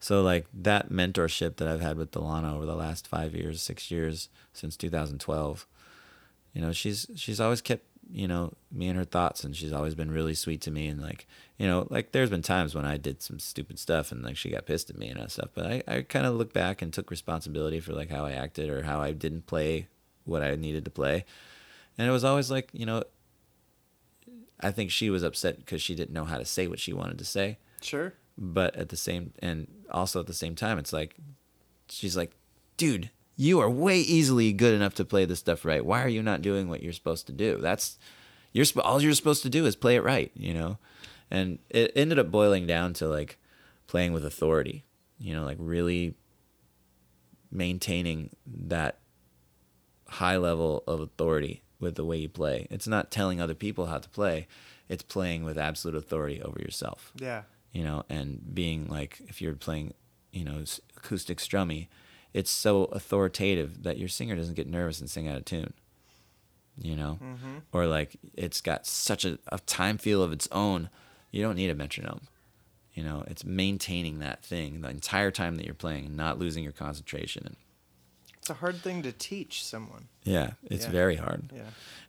So like that mentorship that I've had with Delana over the last five years, six years since two thousand twelve, you know, she's she's always kept, you know, me in her thoughts, and she's always been really sweet to me. And like, you know, like there's been times when I did some stupid stuff and like she got pissed at me and that stuff. But I, I kind of look back and took responsibility for like how I acted or how I didn't play what I needed to play. And it was always like, you know, I think she was upset because she didn't know how to say what she wanted to say. Sure. But at the same, and also at the same time, it's like, she's like, dude, you are way easily good enough to play this stuff right. Why are you not doing what you're supposed to do? That's you're all you're supposed to do is play it right, you know? And it ended up boiling down to like playing with authority, you know, like really maintaining that high level of authority with the way you play. It's not telling other people how to play. It's playing with absolute authority over yourself. Yeah. You know, and being like, if you're playing, you know, acoustic strummy, it's so authoritative that your singer doesn't get nervous and sing out of tune, you know? Mm-hmm. Or like it's got such a, a time feel of its own. You don't need a metronome, you know? It's maintaining that thing the entire time that you're playing and not losing your concentration. It's a hard thing to teach someone. Yeah, it's yeah. very hard. Yeah.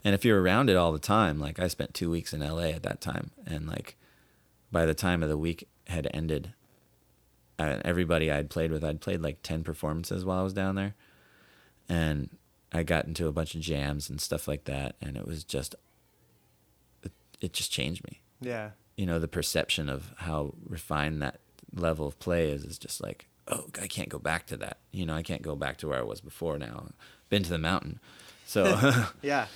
And if you're around it all the time, like I spent two weeks in L A at that time, and like by the time of the week had ended, I, everybody I'd played with, I'd played like ten performances while I was down there, and I got into a bunch of jams and stuff like that, and it was just, it, it just changed me. Yeah. You know, the perception of how refined that level of play is, is just like, oh, I can't go back to that. You know, I can't go back to where I was before now. I've been to the mountain. So. Yeah.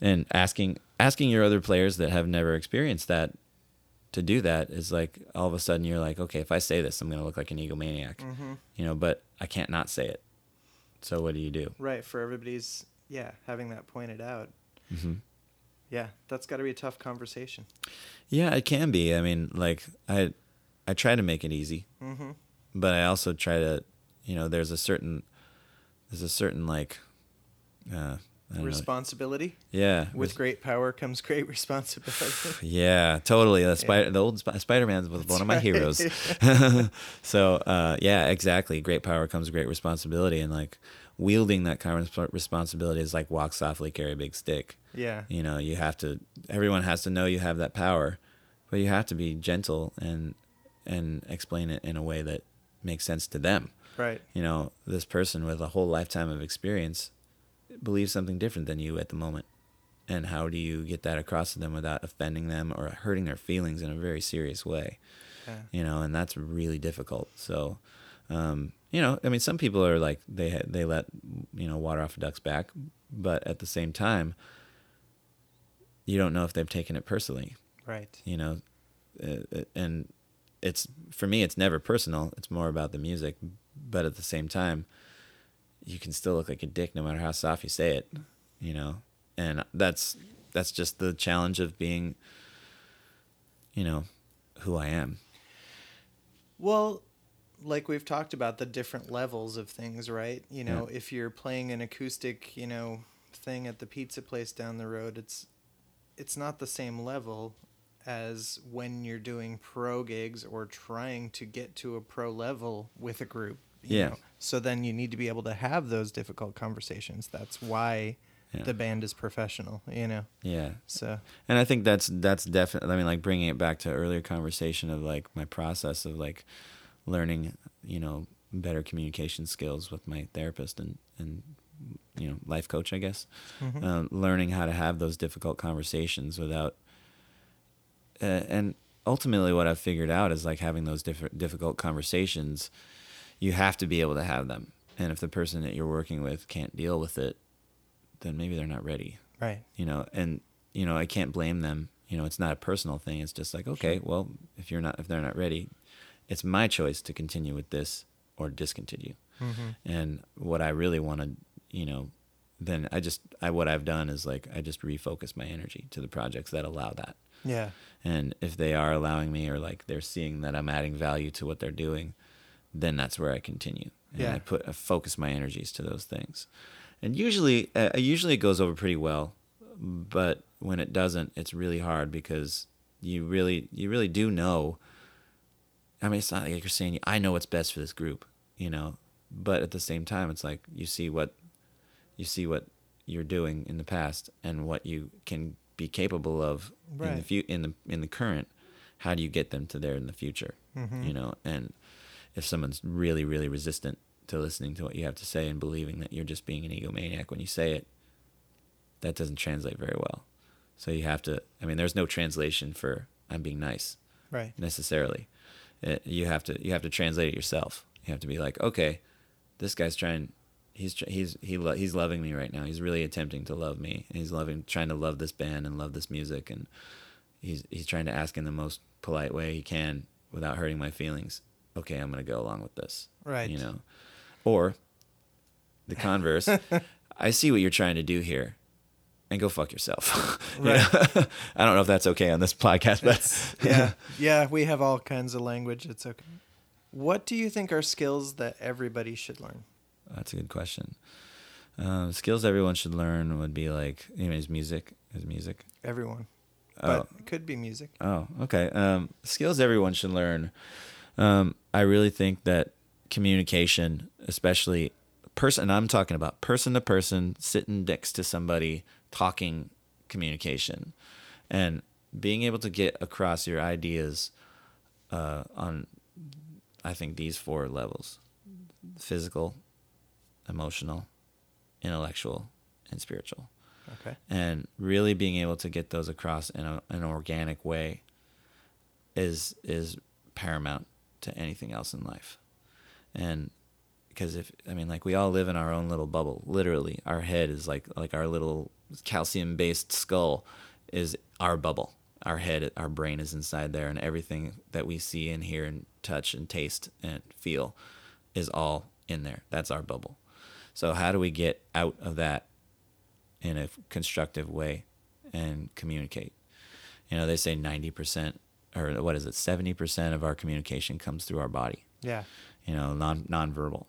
And asking, asking your other players that have never experienced that, to do that is like, all of a sudden you're like, okay, if I say this, I'm going to look like an egomaniac, mm-hmm. you know, but I can't not say it. So what do you do? Right. For everybody's, yeah. having that pointed out. Mm-hmm. Yeah. That's gotta be a tough conversation. Yeah, it can be. I mean, like I, I try to make it easy, mm-hmm. but I also try to, you know, there's a certain, there's a certain like, uh, responsibility. Know. Yeah. With Res- great power comes great responsibility. Yeah, totally. The, spider, yeah. the old Sp- Spider-Man was That's one of my right. heroes. So, uh, yeah, exactly. Great power comes great responsibility. And like wielding that kind of responsibility is like walk softly, carry a big stick. Yeah. You know, you have to, everyone has to know you have that power, but you have to be gentle and, and explain it in a way that makes sense to them. Right. You know, this person with a whole lifetime of experience believe something different than you at the moment, and how do you get that across to them without offending them or hurting their feelings in a very serious way? Yeah. You know, and that's really difficult. So um you know, I mean, some people are like they they let, you know, water off a duck's back, but at the same time you don't know if they've taken it personally, right? You know, and it's, for me, it's never personal. It's more about the music. But at the same time, you can still look like a dick no matter how soft you say it, you know? And that's, that's just the challenge of being, you know, who I am. Well, like we've talked about the different levels of things, right? You know, yeah. If you're playing an acoustic, you know, thing at the pizza place down the road, it's, it's not the same level as when you're doing pro gigs or trying to get to a pro level with a group. You yeah. know? So then you need to be able to have those difficult conversations. That's why yeah. the band is professional, you know? Yeah. So, and I think that's, that's definitely, I mean, like bringing it back to earlier conversation of like my process of like learning, you know, better communication skills with my therapist and, and, you know, life coach, I guess, mm-hmm. um, learning how to have those difficult conversations without, Uh, and ultimately what I've figured out is like having those different difficult conversations, you have to be able to have them. And if the person that you're working with can't deal with it, then maybe they're not ready. Right. You know, and you know, I can't blame them. You know, it's not a personal thing. It's just like, okay, well, if you're not, if they're not ready, it's my choice to continue with this or discontinue. Mm-hmm. And what I really want to, you know, then I just, I, what I've done is like, I just refocus my energy to the projects that allow that. Yeah. And if they are allowing me or like they're seeing that I'm adding value to what they're doing, then that's where I continue. And yeah. I put I focus my energies to those things. And usually uh, usually it goes over pretty well, but when it doesn't, it's really hard because you really you really do know. I mean, it's not like you're saying I know what's best for this group, you know, but at the same time it's like you see what you see what you're doing in the past and what you can be capable of right. in the fu- in the in the current. How do you get them to there in the future? Mm-hmm. You know, and if someone's really really resistant to listening to what you have to say and believing that you're just being an egomaniac when you say it, that doesn't translate very well. So you have to. I mean, there's no translation for I'm being nice, right? Necessarily, it, you have to you have to translate it yourself. You have to be like, okay, this guy's trying. He's he's he lo- he's loving me right now. He's really attempting to love me. He's loving, trying to love this band and love this music, and he's he's trying to ask in the most polite way he can without hurting my feelings. Okay, I'm gonna go along with this, right? You know, or the converse. I see what you're trying to do here, and go fuck yourself. Right. You know? I don't know if that's okay on this podcast, but it's, yeah, yeah, we have all kinds of language. It's okay. What do you think are skills that everybody should learn? That's a good question. Um, skills everyone should learn would be like, you know, is music, is music. Everyone. Oh. But it could be music. Oh, okay. Um, skills everyone should learn. Um, I really think that communication, especially person, I'm talking about person to person, sitting next to somebody, talking communication and being able to get across your ideas uh, on, I think, these four levels, physical, emotional, intellectual, and spiritual. Okay. And really being able to get those across in a, an organic way is is paramount to anything else in life. And because if I mean, like we all live in our own little bubble. Literally, our head is like like our little calcium-based skull is our bubble. Our head, our brain is inside there, and everything that we see and hear and touch and taste and feel is all in there. That's our bubble. So how do we get out of that in a constructive way and communicate? You know, they say ninety percent or what is it, seventy percent of our communication comes through our body. Yeah. You know, non nonverbal.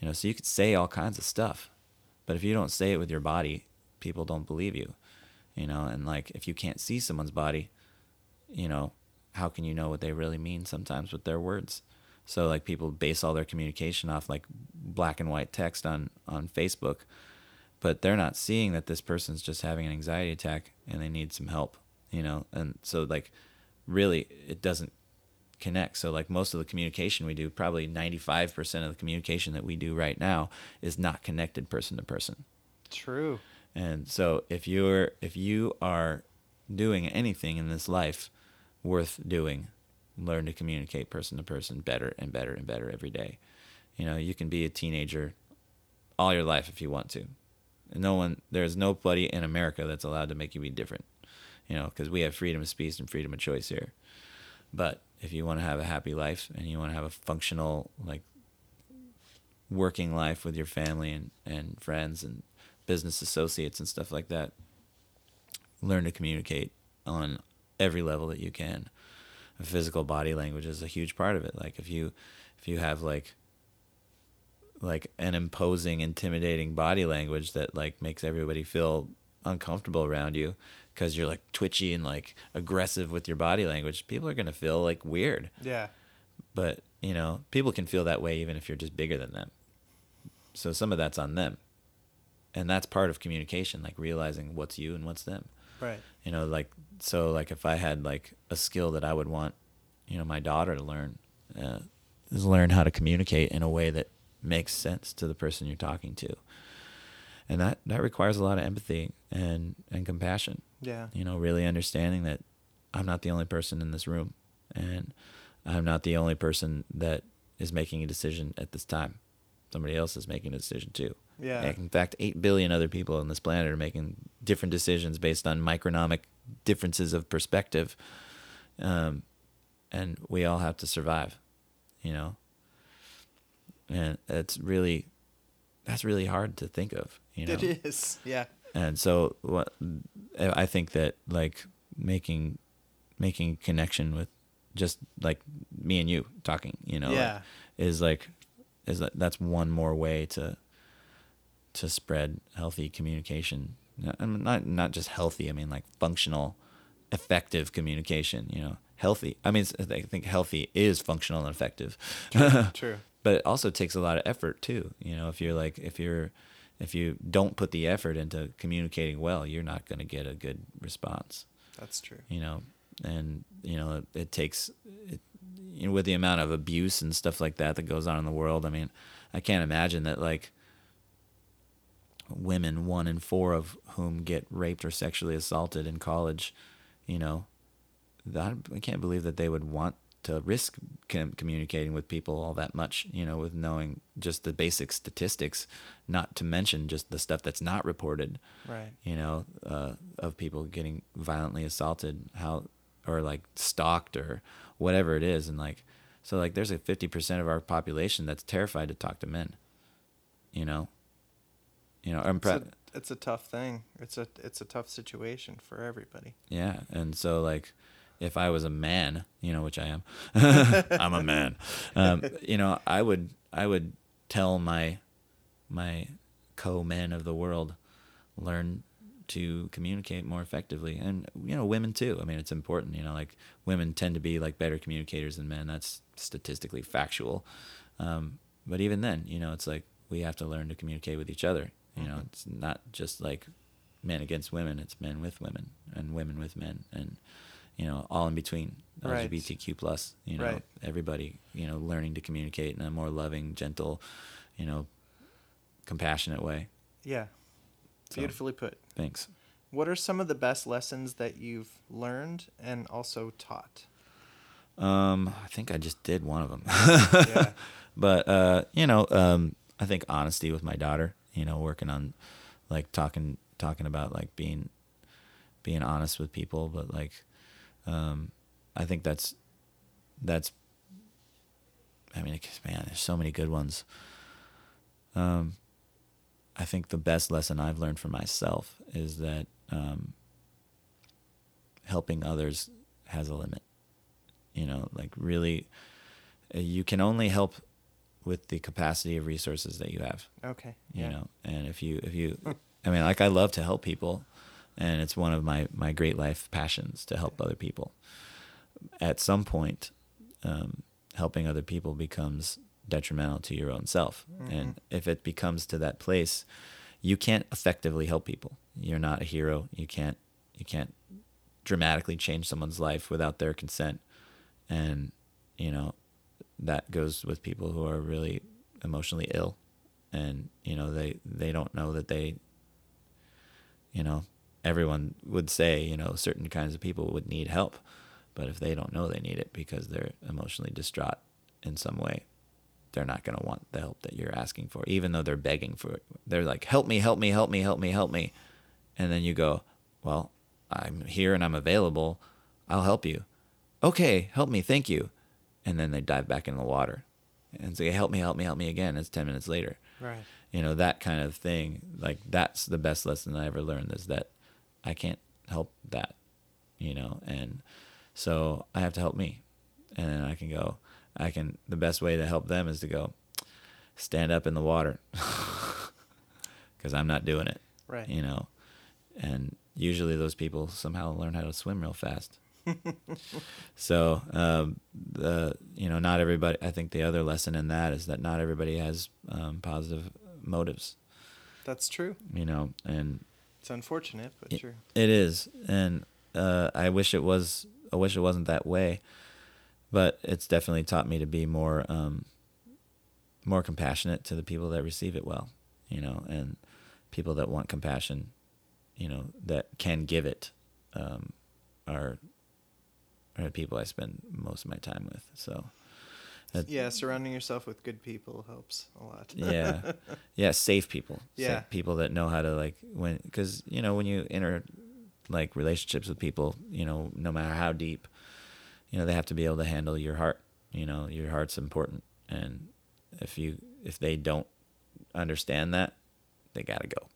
You know, so you could say all kinds of stuff, but if you don't say it with your body, people don't believe you. You know, and like if you can't see someone's body, you know, how can you know what they really mean sometimes with their words? So like people base all their communication off like black and white text on, on Facebook, but they're not seeing that this person's just having an anxiety attack and they need some help, you know? And so like really it doesn't connect. So like most of the communication we do, probably ninety-five percent of the communication that we do right now is not connected person to person. True. And so if you're, if you are doing anything in this life worth doing, learn to communicate person to person better and better and better every day. You know, you can be a teenager all your life if you want to. And no one, there's nobody in America that's allowed to make you be different, you know, because we have freedom of speech and freedom of choice here. But if you want to have a happy life and you want to have a functional, like, working life with your family and, and friends and business associates and stuff like that, learn to communicate on every level that you can. Physical body language is a huge part of it. Like, if you if you have like like an imposing, intimidating body language that like makes everybody feel uncomfortable around you because you're like twitchy and like aggressive with your body language, people are gonna feel like weird. Yeah. But, you know, people can feel that way even if you're just bigger than them. So some of that's on them. And that's part of communication, like realizing what's you and what's them. Right. You know, like, so like if I had like a skill that I would want, you know, my daughter to learn, uh, is learn how to communicate in a way that makes sense to the person you're talking to. And that, that requires a lot of empathy and, and compassion. Yeah. You know, really understanding that I'm not the only person in this room and I'm not the only person that is making a decision at this time. Somebody else is making a decision too. Yeah. And in fact, eight billion other people on this planet are making different decisions based on micronomic differences of perspective. Um, and we all have to survive, you know? And it's really, that's really hard to think of, you know? It is, yeah. And so what, I think that like making, making connection with just like me and you talking, you know, yeah. like, is like, is like, that's one more way to, to spread healthy communication. I mean, not not just healthy, I mean like functional, effective communication, you know, healthy. I mean, I think healthy is functional and effective. True. True. But it also takes a lot of effort too. You know, if you're like, if you're, if you don't put the effort into communicating well, you're not going to get a good response. That's true. You know, and you know, it, it takes, it, you know, with the amount of abuse and stuff like that that goes on in the world, I mean, I can't imagine that like, women, one in four of whom get raped or sexually assaulted in college, you know, I can't believe that they would want to risk com- communicating with people all that much, you know, with knowing just the basic statistics, not to mention just the stuff that's not reported, right? You know, uh, of people getting violently assaulted, how, or like stalked or whatever it is. And like, so like there's a fifty percent of our population that's terrified to talk to men, you know? You know, I'm proud. It's, it's a tough thing. It's a it's a tough situation for everybody. Yeah, and so like, if I was a man, you know, which I am, I'm a man. Um, you know, I would I would tell my my co-men of the world, learn to communicate more effectively, and you know, women too. I mean, it's important. You know, like women tend to be like better communicators than men. That's statistically factual. Um, but even then, you know, it's like we have to learn to communicate with each other. You know, it's not just like men against women, it's men with women and women with men and, you know, all in between, right. L G B T Q plus, you know, right. Everybody, you know, learning to communicate in a more loving, gentle, you know, compassionate way. Yeah. Beautifully so, put. Thanks. What are some of the best lessons that you've learned and also taught? Um, I think I just did one of them. Yeah. But, uh, you know, um, I think honesty with my daughter. You know, working on, like, talking talking about, like, being being honest with people. But, like, um, I think that's, that's I mean, man, there's so many good ones. Um, I think the best lesson I've learned for myself is that um, helping others has a limit. You know, like, really, you can only help with the capacity of resources that you have. Okay. You yeah. know, and if you, if you, I mean, like I love to help people and it's one of my, my great life passions to help other people. At some point, um, helping other people becomes detrimental to your own self. Mm-hmm. And if it becomes to that place, you can't effectively help people. You're not a hero. You can't, you can't dramatically change someone's life without their consent. And, you know, that goes with people who are really emotionally ill and, you know, they, they don't know that they, you know, everyone would say, you know, certain kinds of people would need help, but if they don't know they need it because they're emotionally distraught in some way, they're not going to want the help that you're asking for, even though they're begging for it. They're like, help me, help me, help me, help me, help me. And then you go, well, I'm here and I'm available. I'll help you. okay, help me, thank you. And then they dive back into the water and say, help me, help me, help me again. It's ten minutes later. Right. You know, that kind of thing. Like, that's the best lesson I ever learned, is that I can't help that, you know, and so I have to help me. And then I can go, I can, the best way to help them is to go stand up in the water, because I'm not doing it. Right. You know, and usually those people somehow learn how to swim real fast. So, um, the, you know, not everybody, I think the other lesson in that is that not everybody has um, positive motives. That's true. You know, and it's unfortunate, but it, true. It is. And uh, I wish it was, I wish it wasn't that way, but it's definitely taught me to be more, um, more compassionate to the people that receive it well, you know, and people that want compassion, you know, that can give it, um, are, are the people I spend most of my time with. So that, yeah, surrounding yourself with good people helps a lot. yeah. Yeah. Safe people. Yeah. Safe people that know how to, like, when, cause you know, when you enter like relationships with people, you know, no matter how deep, you know, they have to be able to handle your heart, you know, your heart's important. And if you, if they don't understand that, they gotta go.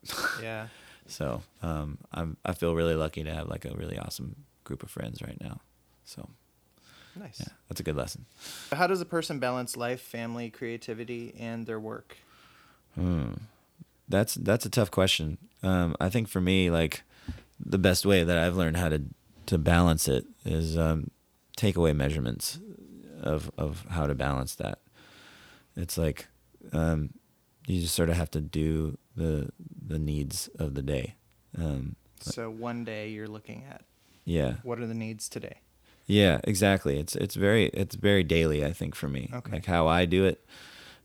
Yeah. So, um, I'm, I feel really lucky to have like a really awesome group of friends right now. So nice. Yeah, that's a good lesson. How does a person balance life, family, creativity, and their work? Hmm. That's that's a tough question. Um, I think for me, like, the best way that I've learned how to to balance it is um, take away measurements of of how to balance that. It's like um, you just sort of have to do the the needs of the day. Um, so one day you're looking at, yeah, what are the needs today? Yeah, exactly. It's it's very it's very daily, I think, for me. Okay. Like how I do it.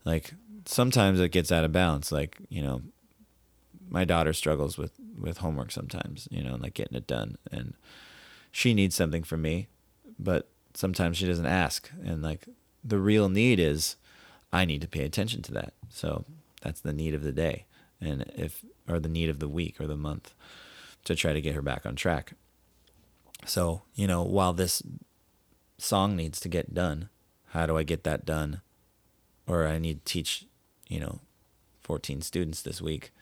Like sometimes it gets out of balance. Like, you know, my daughter struggles with, with homework sometimes, you know, and like getting it done. And she needs something from me, but sometimes she doesn't ask. And like the real need is I need to pay attention to that. So that's the need of the day, and if or the need of the week or the month, to try to get her back on track. So, you know, while this song needs to get done, how do I get that done? Or I need to teach, you know, fourteen students this week.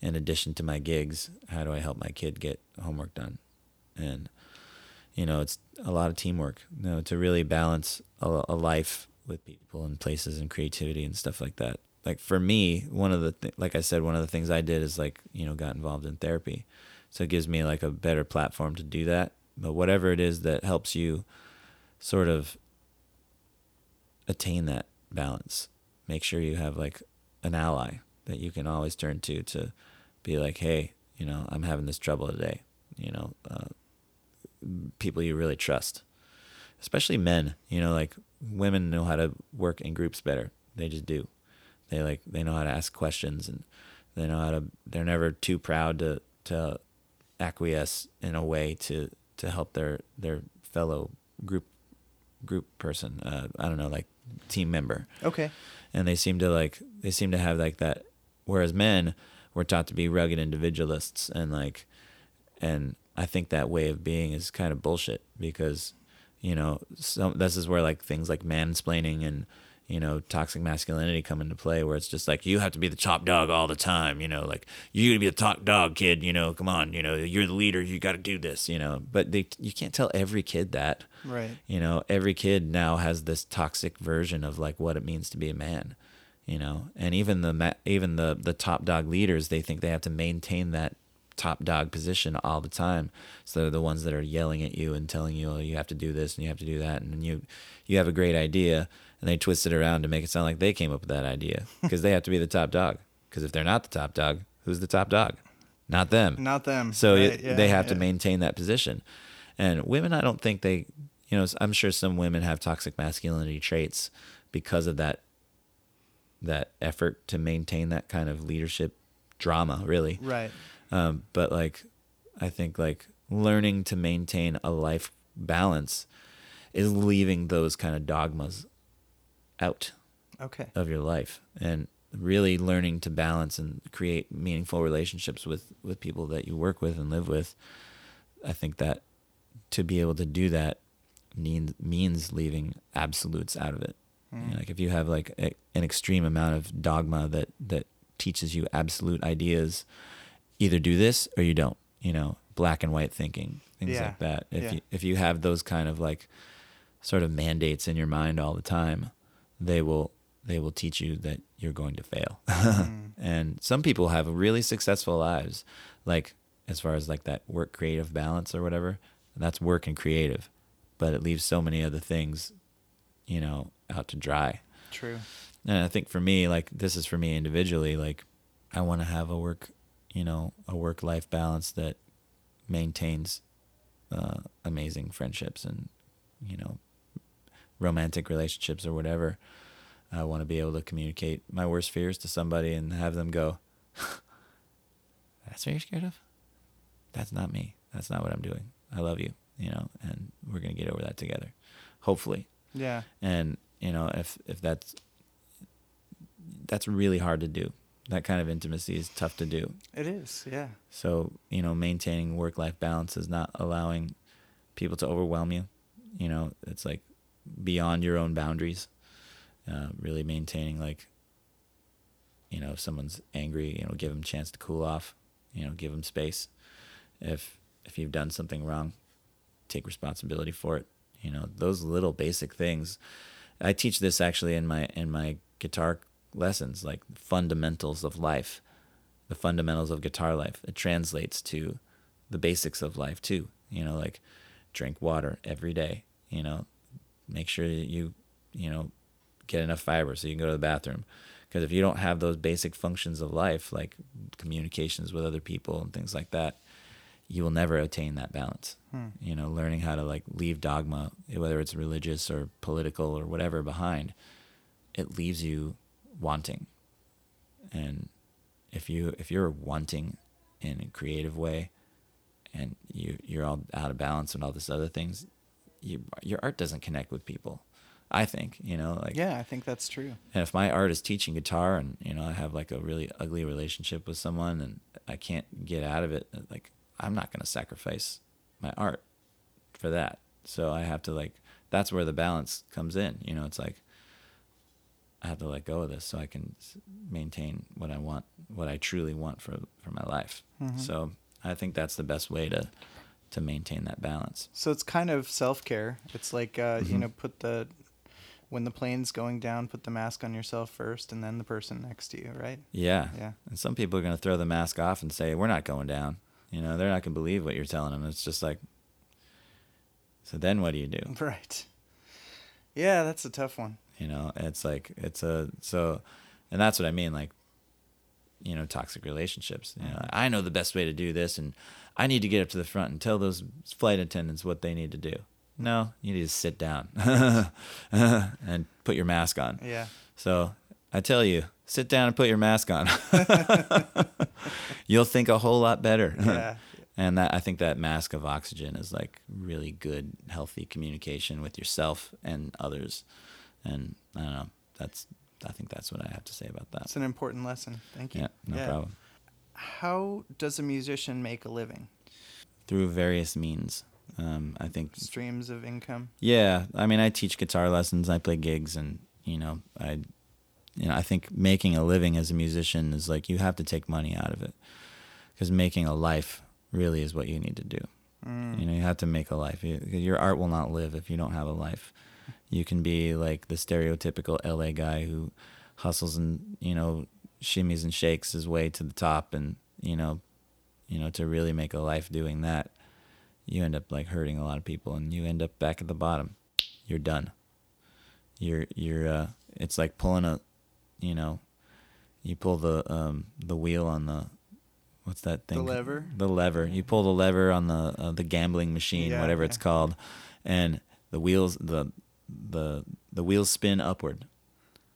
In addition to my gigs, how do I help my kid get homework done? And, you know, it's a lot of teamwork, you know, to really balance a, a life with people and places and creativity and stuff like that. Like for me, one of the, th- like I said, one of the things I did is like, you know, got involved in therapy. So it gives me like a better platform to do that. But whatever it is that helps you sort of attain that balance, make sure you have like an ally that you can always turn to, to be like, hey, you know, I'm having this trouble today. You know, uh, people you really trust, especially men, you know, like women know how to work in groups better. They just do. They like, they know how to ask questions, and they know how to, they're never too proud to, to acquiesce in a way to, to help their, their fellow group group person, uh, I don't know, like team member. Okay. And they seem to like, they seem to have like that, whereas men were taught to be rugged individualists, and like, and I think that way of being is kind of bullshit, because, you know, some, this is where like things like mansplaining and, you know, toxic masculinity come into play, where it's just like, you have to be the top dog all the time, you know, like, you're going to be the top dog, kid, you know, come on, you know, you're the leader, you got to do this, you know. But they, you can't tell every kid that. Right. You know, every kid now has this toxic version of, like, what it means to be a man, you know. And even the even the, the top dog leaders, they think they have to maintain that top dog position all the time. So they're the ones that are yelling at you and telling you, oh, you have to do this and you have to do that, and you you have a great idea. And they twist it around to make it sound like they came up with that idea, because they have to be the top dog. Because if they're not the top dog, who's the top dog? Not them. Not them. So right, it, yeah, they have yeah. to maintain that position. And women, I don't think they, you know, I'm sure some women have toxic masculinity traits because of that, that effort to maintain that kind of leadership drama, really. Right. Um, but like, I think like learning to maintain a life balance is leaving those kind of dogmas out okay. of your life, and really learning to balance and create meaningful relationships with, with people that you work with and live with. I think that to be able to do that means means leaving absolutes out of it. Mm. You know, like if you have like a, an extreme amount of dogma that that teaches you absolute ideas, either do this or you don't. You know, black and white thinking, things yeah. like that. If yeah. you, if you have those kind of like sort of mandates in your mind all the time, they will they will teach you that you're going to fail. Mm. And some people have really successful lives, like as far as like that work creative balance or whatever. That's work and creative, but it leaves so many other things, you know, out to dry. True. And I think for me, like this is for me individually, like I want to have a work, you know, a work-life balance that maintains uh, amazing friendships and, you know, romantic relationships or whatever. I want to be able to communicate my worst fears to somebody and have them go, that's what you're scared of? That's not me. That's not what I'm doing. I love you, you know, and we're going to get over that together, hopefully. Yeah. And, you know, if, if that's, that's really hard to do. That kind of intimacy is tough to do. It is. Yeah. So, you know, maintaining work-life balance is not allowing people to overwhelm you. You know, it's like beyond your own boundaries, uh, really maintaining like, you know, if someone's angry, you know, give them a chance to cool off, you know, give them space. If, If you've done something wrong, take responsibility for it. You know, those little basic things. I teach this actually in my in my guitar lessons, like fundamentals of life, the fundamentals of guitar life. It translates to the basics of life too. You know, like drink water every day. You know, make sure that you you know get enough fiber so you can go to the bathroom. Because if you don't have those basic functions of life, like communications with other people and things like that, you will never attain that balance. Hmm. You know, learning how to like leave dogma, whether it's religious or political or whatever behind, it leaves you wanting. And if you, if you're wanting in a creative way and you, you're all out of balance and all this other things, you, your art doesn't connect with people. I think, you know, like, yeah, I think that's true. And if my art is teaching guitar and, you know, I have like a really ugly relationship with someone and I can't get out of it, like, I'm not going to sacrifice my art for that. So I have to like, that's where the balance comes in. You know, it's like, I have to let go of this so I can maintain what I want, what I truly want for, for my life. Mm-hmm. So I think that's the best way to, to maintain that balance. So it's kind of self-care. It's like, uh, mm-hmm. you know, put the, when the plane's going down, put the mask on yourself first and then the person next to you. Right. Yeah. Yeah. And some people are going to throw the mask off and say, we're not going down. You know, they're not going to believe what you're telling them. It's just like, so then what do you do? Right. Yeah, that's a tough one. You know, it's like, it's a, so, and that's what I mean, like, you know, toxic relationships. You know, I know the best way to do this, and I need to get up to the front and tell those flight attendants what they need to do. No, you need to sit down and put your mask on. Yeah. So I tell you, sit down and put your mask on. You'll think a whole lot better. Yeah. And that, I think that mask of oxygen is like really good, healthy communication with yourself and others. And I don't know, that's, I think that's what I have to say about that. It's an important lesson. Thank you. Yeah, no yeah. problem. How does a musician make a living? Through various means. Um, I think streams of income. Yeah. I mean, I teach guitar lessons, I play gigs, and you know, I, You know, I think making a living as a musician is like you have to take money out of it, because making a life really is what you need to do. Mm. You know, you have to make a life. You, your art will not live if you don't have a life. You can be like the stereotypical L A guy who hustles and, you know, shimmies and shakes his way to the top, and you know, you know, to really make a life doing that, you end up like hurting a lot of people, and you end up back at the bottom. You're done. You're you're. Uh, it's like pulling a You know, you pull the um, the wheel on the, what's that thing? The lever. The lever. You pull the lever on the uh, the gambling machine, yeah, whatever yeah. it's called, and the wheels the the the wheels spin upward,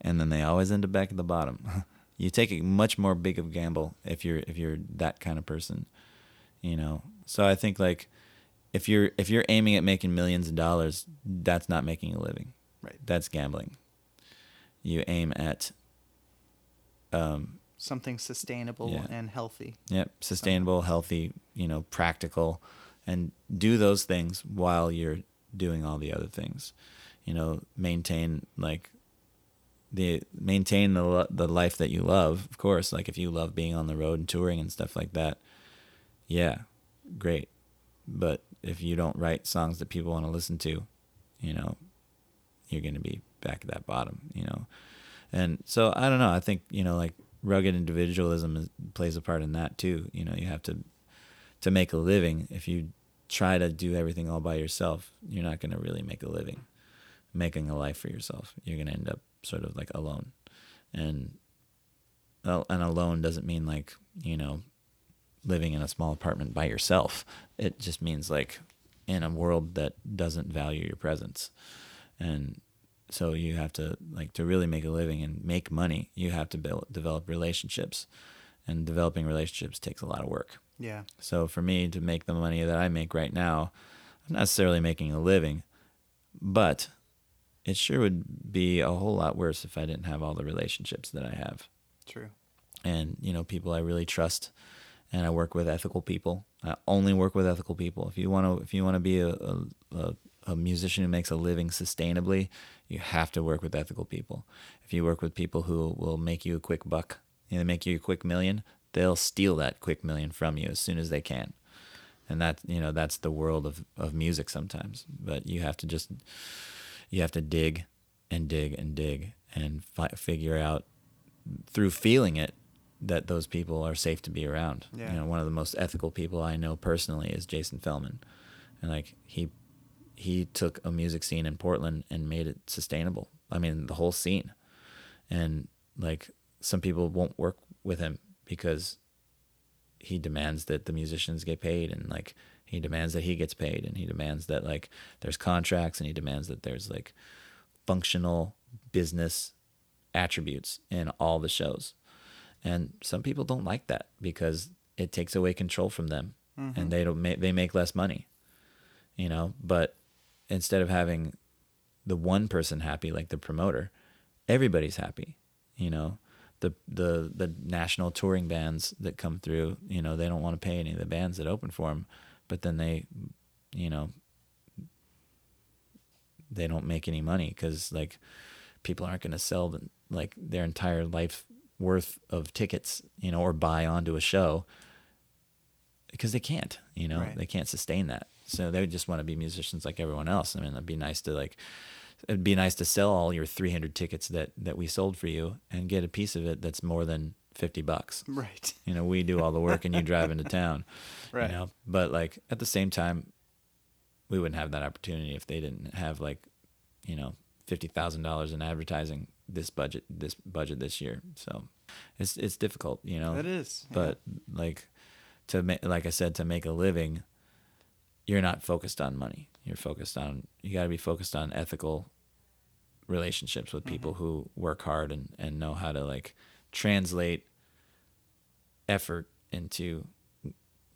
and then they always end up back at the bottom. You take a much more big of a gamble if you're if you're that kind of person, you know. So I think like, if you're if you're aiming at making millions of dollars, that's not making a living. Right. That's gambling. You aim at Um, something sustainable yeah. and healthy. Yep. Sustainable, healthy, you know, practical, and do those things while you're doing all the other things, you know, maintain like the maintain the the life that you love. Of course, like if you love being on the road and touring and stuff like that, yeah, great. But if you don't write songs that people want to listen to, you know, you're going to be back at that bottom, you know. And so I don't know. I think, you know, like rugged individualism is, plays a part in that too. You know, you have to to make a living. If you try to do everything all by yourself, you're not going to really make a living, making a life for yourself. You're going to end up sort of like alone, and and alone doesn't mean like, you know, living in a small apartment by yourself. It just means like in a world that doesn't value your presence. And so you have to, like, to really make a living and make money, you have to build, develop relationships, and developing relationships takes a lot of work. Yeah. So for me to make the money that I make right now, I'm not necessarily making a living, but it sure would be a whole lot worse if I didn't have all the relationships that I have. True. And, you know, people I really trust, and I work with ethical people. I only work with ethical people. If you want to, if you want to be a, a, a a musician who makes a living sustainably, you have to work with ethical people. If you work with people who will make you a quick buck, you know, make you a quick million, they'll steal that quick million from you as soon as they can. And that, you know, that's the world of, of music sometimes. But you have to just, you have to dig and dig and dig and fi- figure out through feeling it that those people are safe to be around. Yeah. You know, one of the most ethical people I know personally is Jason Fellman. And like he he took a music scene in Portland and made it sustainable. I mean, the whole scene. And like some people won't work with him because he demands that the musicians get paid, and like he demands that he gets paid, and he demands that like there's contracts, and he demands that there's like functional business attributes in all the shows. And some people don't like that because it takes away control from them, mm-hmm. and they don't they make less money, you know, but instead of having the one person happy, like the promoter, everybody's happy. You know, the, the, the national touring bands that come through, you know, they don't want to pay any of the bands that open for them, but then they, you know, they don't make any money because like people aren't going to sell the, like their entire life worth of tickets, you know, or buy onto a show because they can't, you know, right. They can't sustain that. So they would just want to be musicians like everyone else. I mean, it'd be nice to like, it'd be nice to sell all your three hundred tickets that, that we sold for you and get a piece of it that's more than fifty bucks. Right. You know, we do all the work and you drive into town. Right. You know? But like at the same time, we wouldn't have that opportunity if they didn't have like, you know, fifty thousand dollars in advertising this budget, this budget this year. So it's, it's difficult, you know, it is, yeah. But like to make, like I said, to make a living, you're not focused on money. You're focused on, you got to be focused on ethical relationships with people mm-hmm. who work hard and, and know how to like translate effort into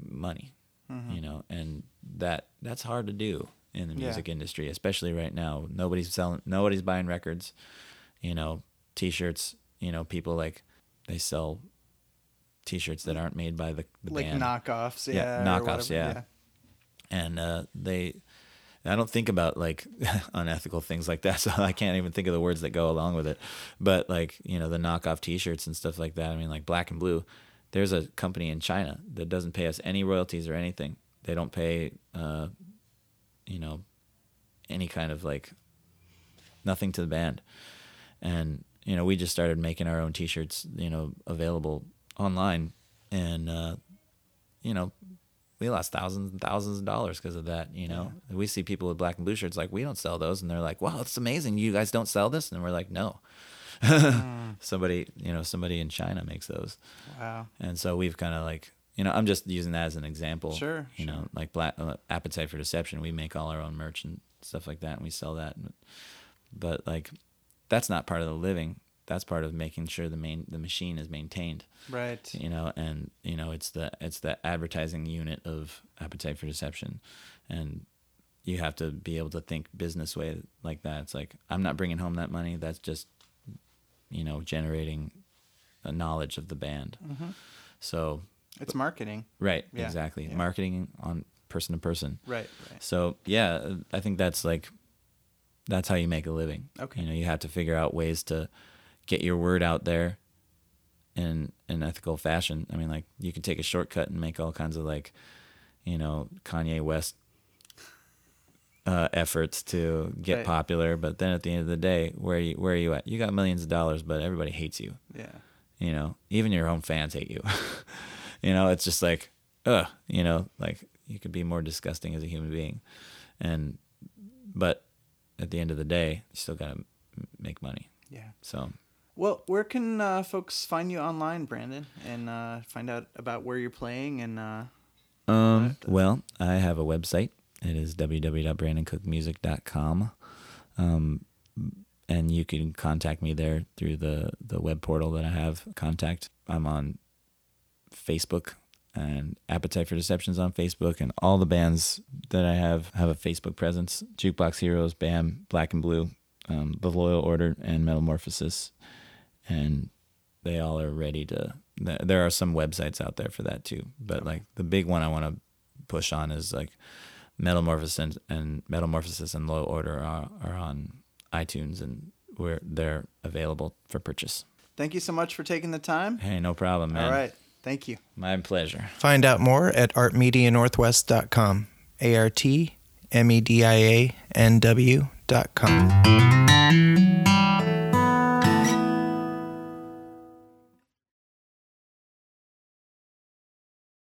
money, mm-hmm. you know, and that that's hard to do in the music yeah. industry, especially right now. Nobody's selling, nobody's buying records, you know, t-shirts, you know, people like they sell t-shirts that aren't made by the, the like band. Like knockoffs. Yeah. yeah knockoffs. Yeah. yeah. And uh, they, I don't think about like unethical things like that, so I can't even think of the words that go along with it. But like, you know, the knockoff T-shirts and stuff like that. I mean, like Black and Blue. There's a company in China that doesn't pay us any royalties or anything. They don't pay, uh, you know, any kind of like nothing to the band. And you know, we just started making our own T-shirts, you know, available online, and uh, you know. We lost thousands and thousands of dollars because of that, you know. Yeah. We see people with Black and Blue shirts like, we don't sell those, and they're like, wow, that's amazing. You guys don't sell this? And we're like, no. mm. Somebody, you know, somebody in China makes those. Wow. And so we've kind of like, you know, I'm just using that as an example. Sure. You sure. know, like Black uh, Appetite for Deception, we make all our own merch and stuff like that, and we sell that. But like, that's not part of the living. That's part of making sure the main the machine is maintained, right? You know, and you know it's the it's the advertising unit of Appetite for Deception, and you have to be able to think business way like that. It's like, I'm not bringing home that money. That's just, you know, generating a knowledge of the band. Mm-hmm. So it's marketing, right? Yeah. Exactly, yeah. Marketing on person to person. Right, right. So yeah, I think that's like, that's how you make a living. Okay. You know, you have to figure out ways to get your word out there in an ethical fashion. I mean, like, you can take a shortcut and make all kinds of, like, you know, Kanye West uh, efforts to get right. popular. But then at the end of the day, where are you, where are you at? You got millions of dollars, but everybody hates you. Yeah. You know, even your own fans hate you. You know, it's just like, ugh, you know, like, you could be more disgusting as a human being. And, but at the end of the day, you still got to make money. Yeah. So. Well, where can uh, folks find you online, Brandon, and uh, find out about where you're playing? And uh, um, the... Well, I have a website. It is w w w dot brandon cook music dot com. Um, and you can contact me there through the, the web portal that I have, contact. I'm on Facebook, and Appetite for Deception's on Facebook, and all the bands that I have have a Facebook presence. Jukebox Heroes, B A M, Black and Blue, um, The Loyal Order, and Metamorphosis. And they all are ready to... There are some websites out there for that too, but like the big one I want to push on is like Metamorphosis and Metamorphosis and Loyal Order are, are on iTunes, and where they're available for purchase. Thank you so much for taking the time. Hey, no problem, man. All right. Thank you. My pleasure. Find out more at art media northwest dot com. A R T M E D I A N W dot com.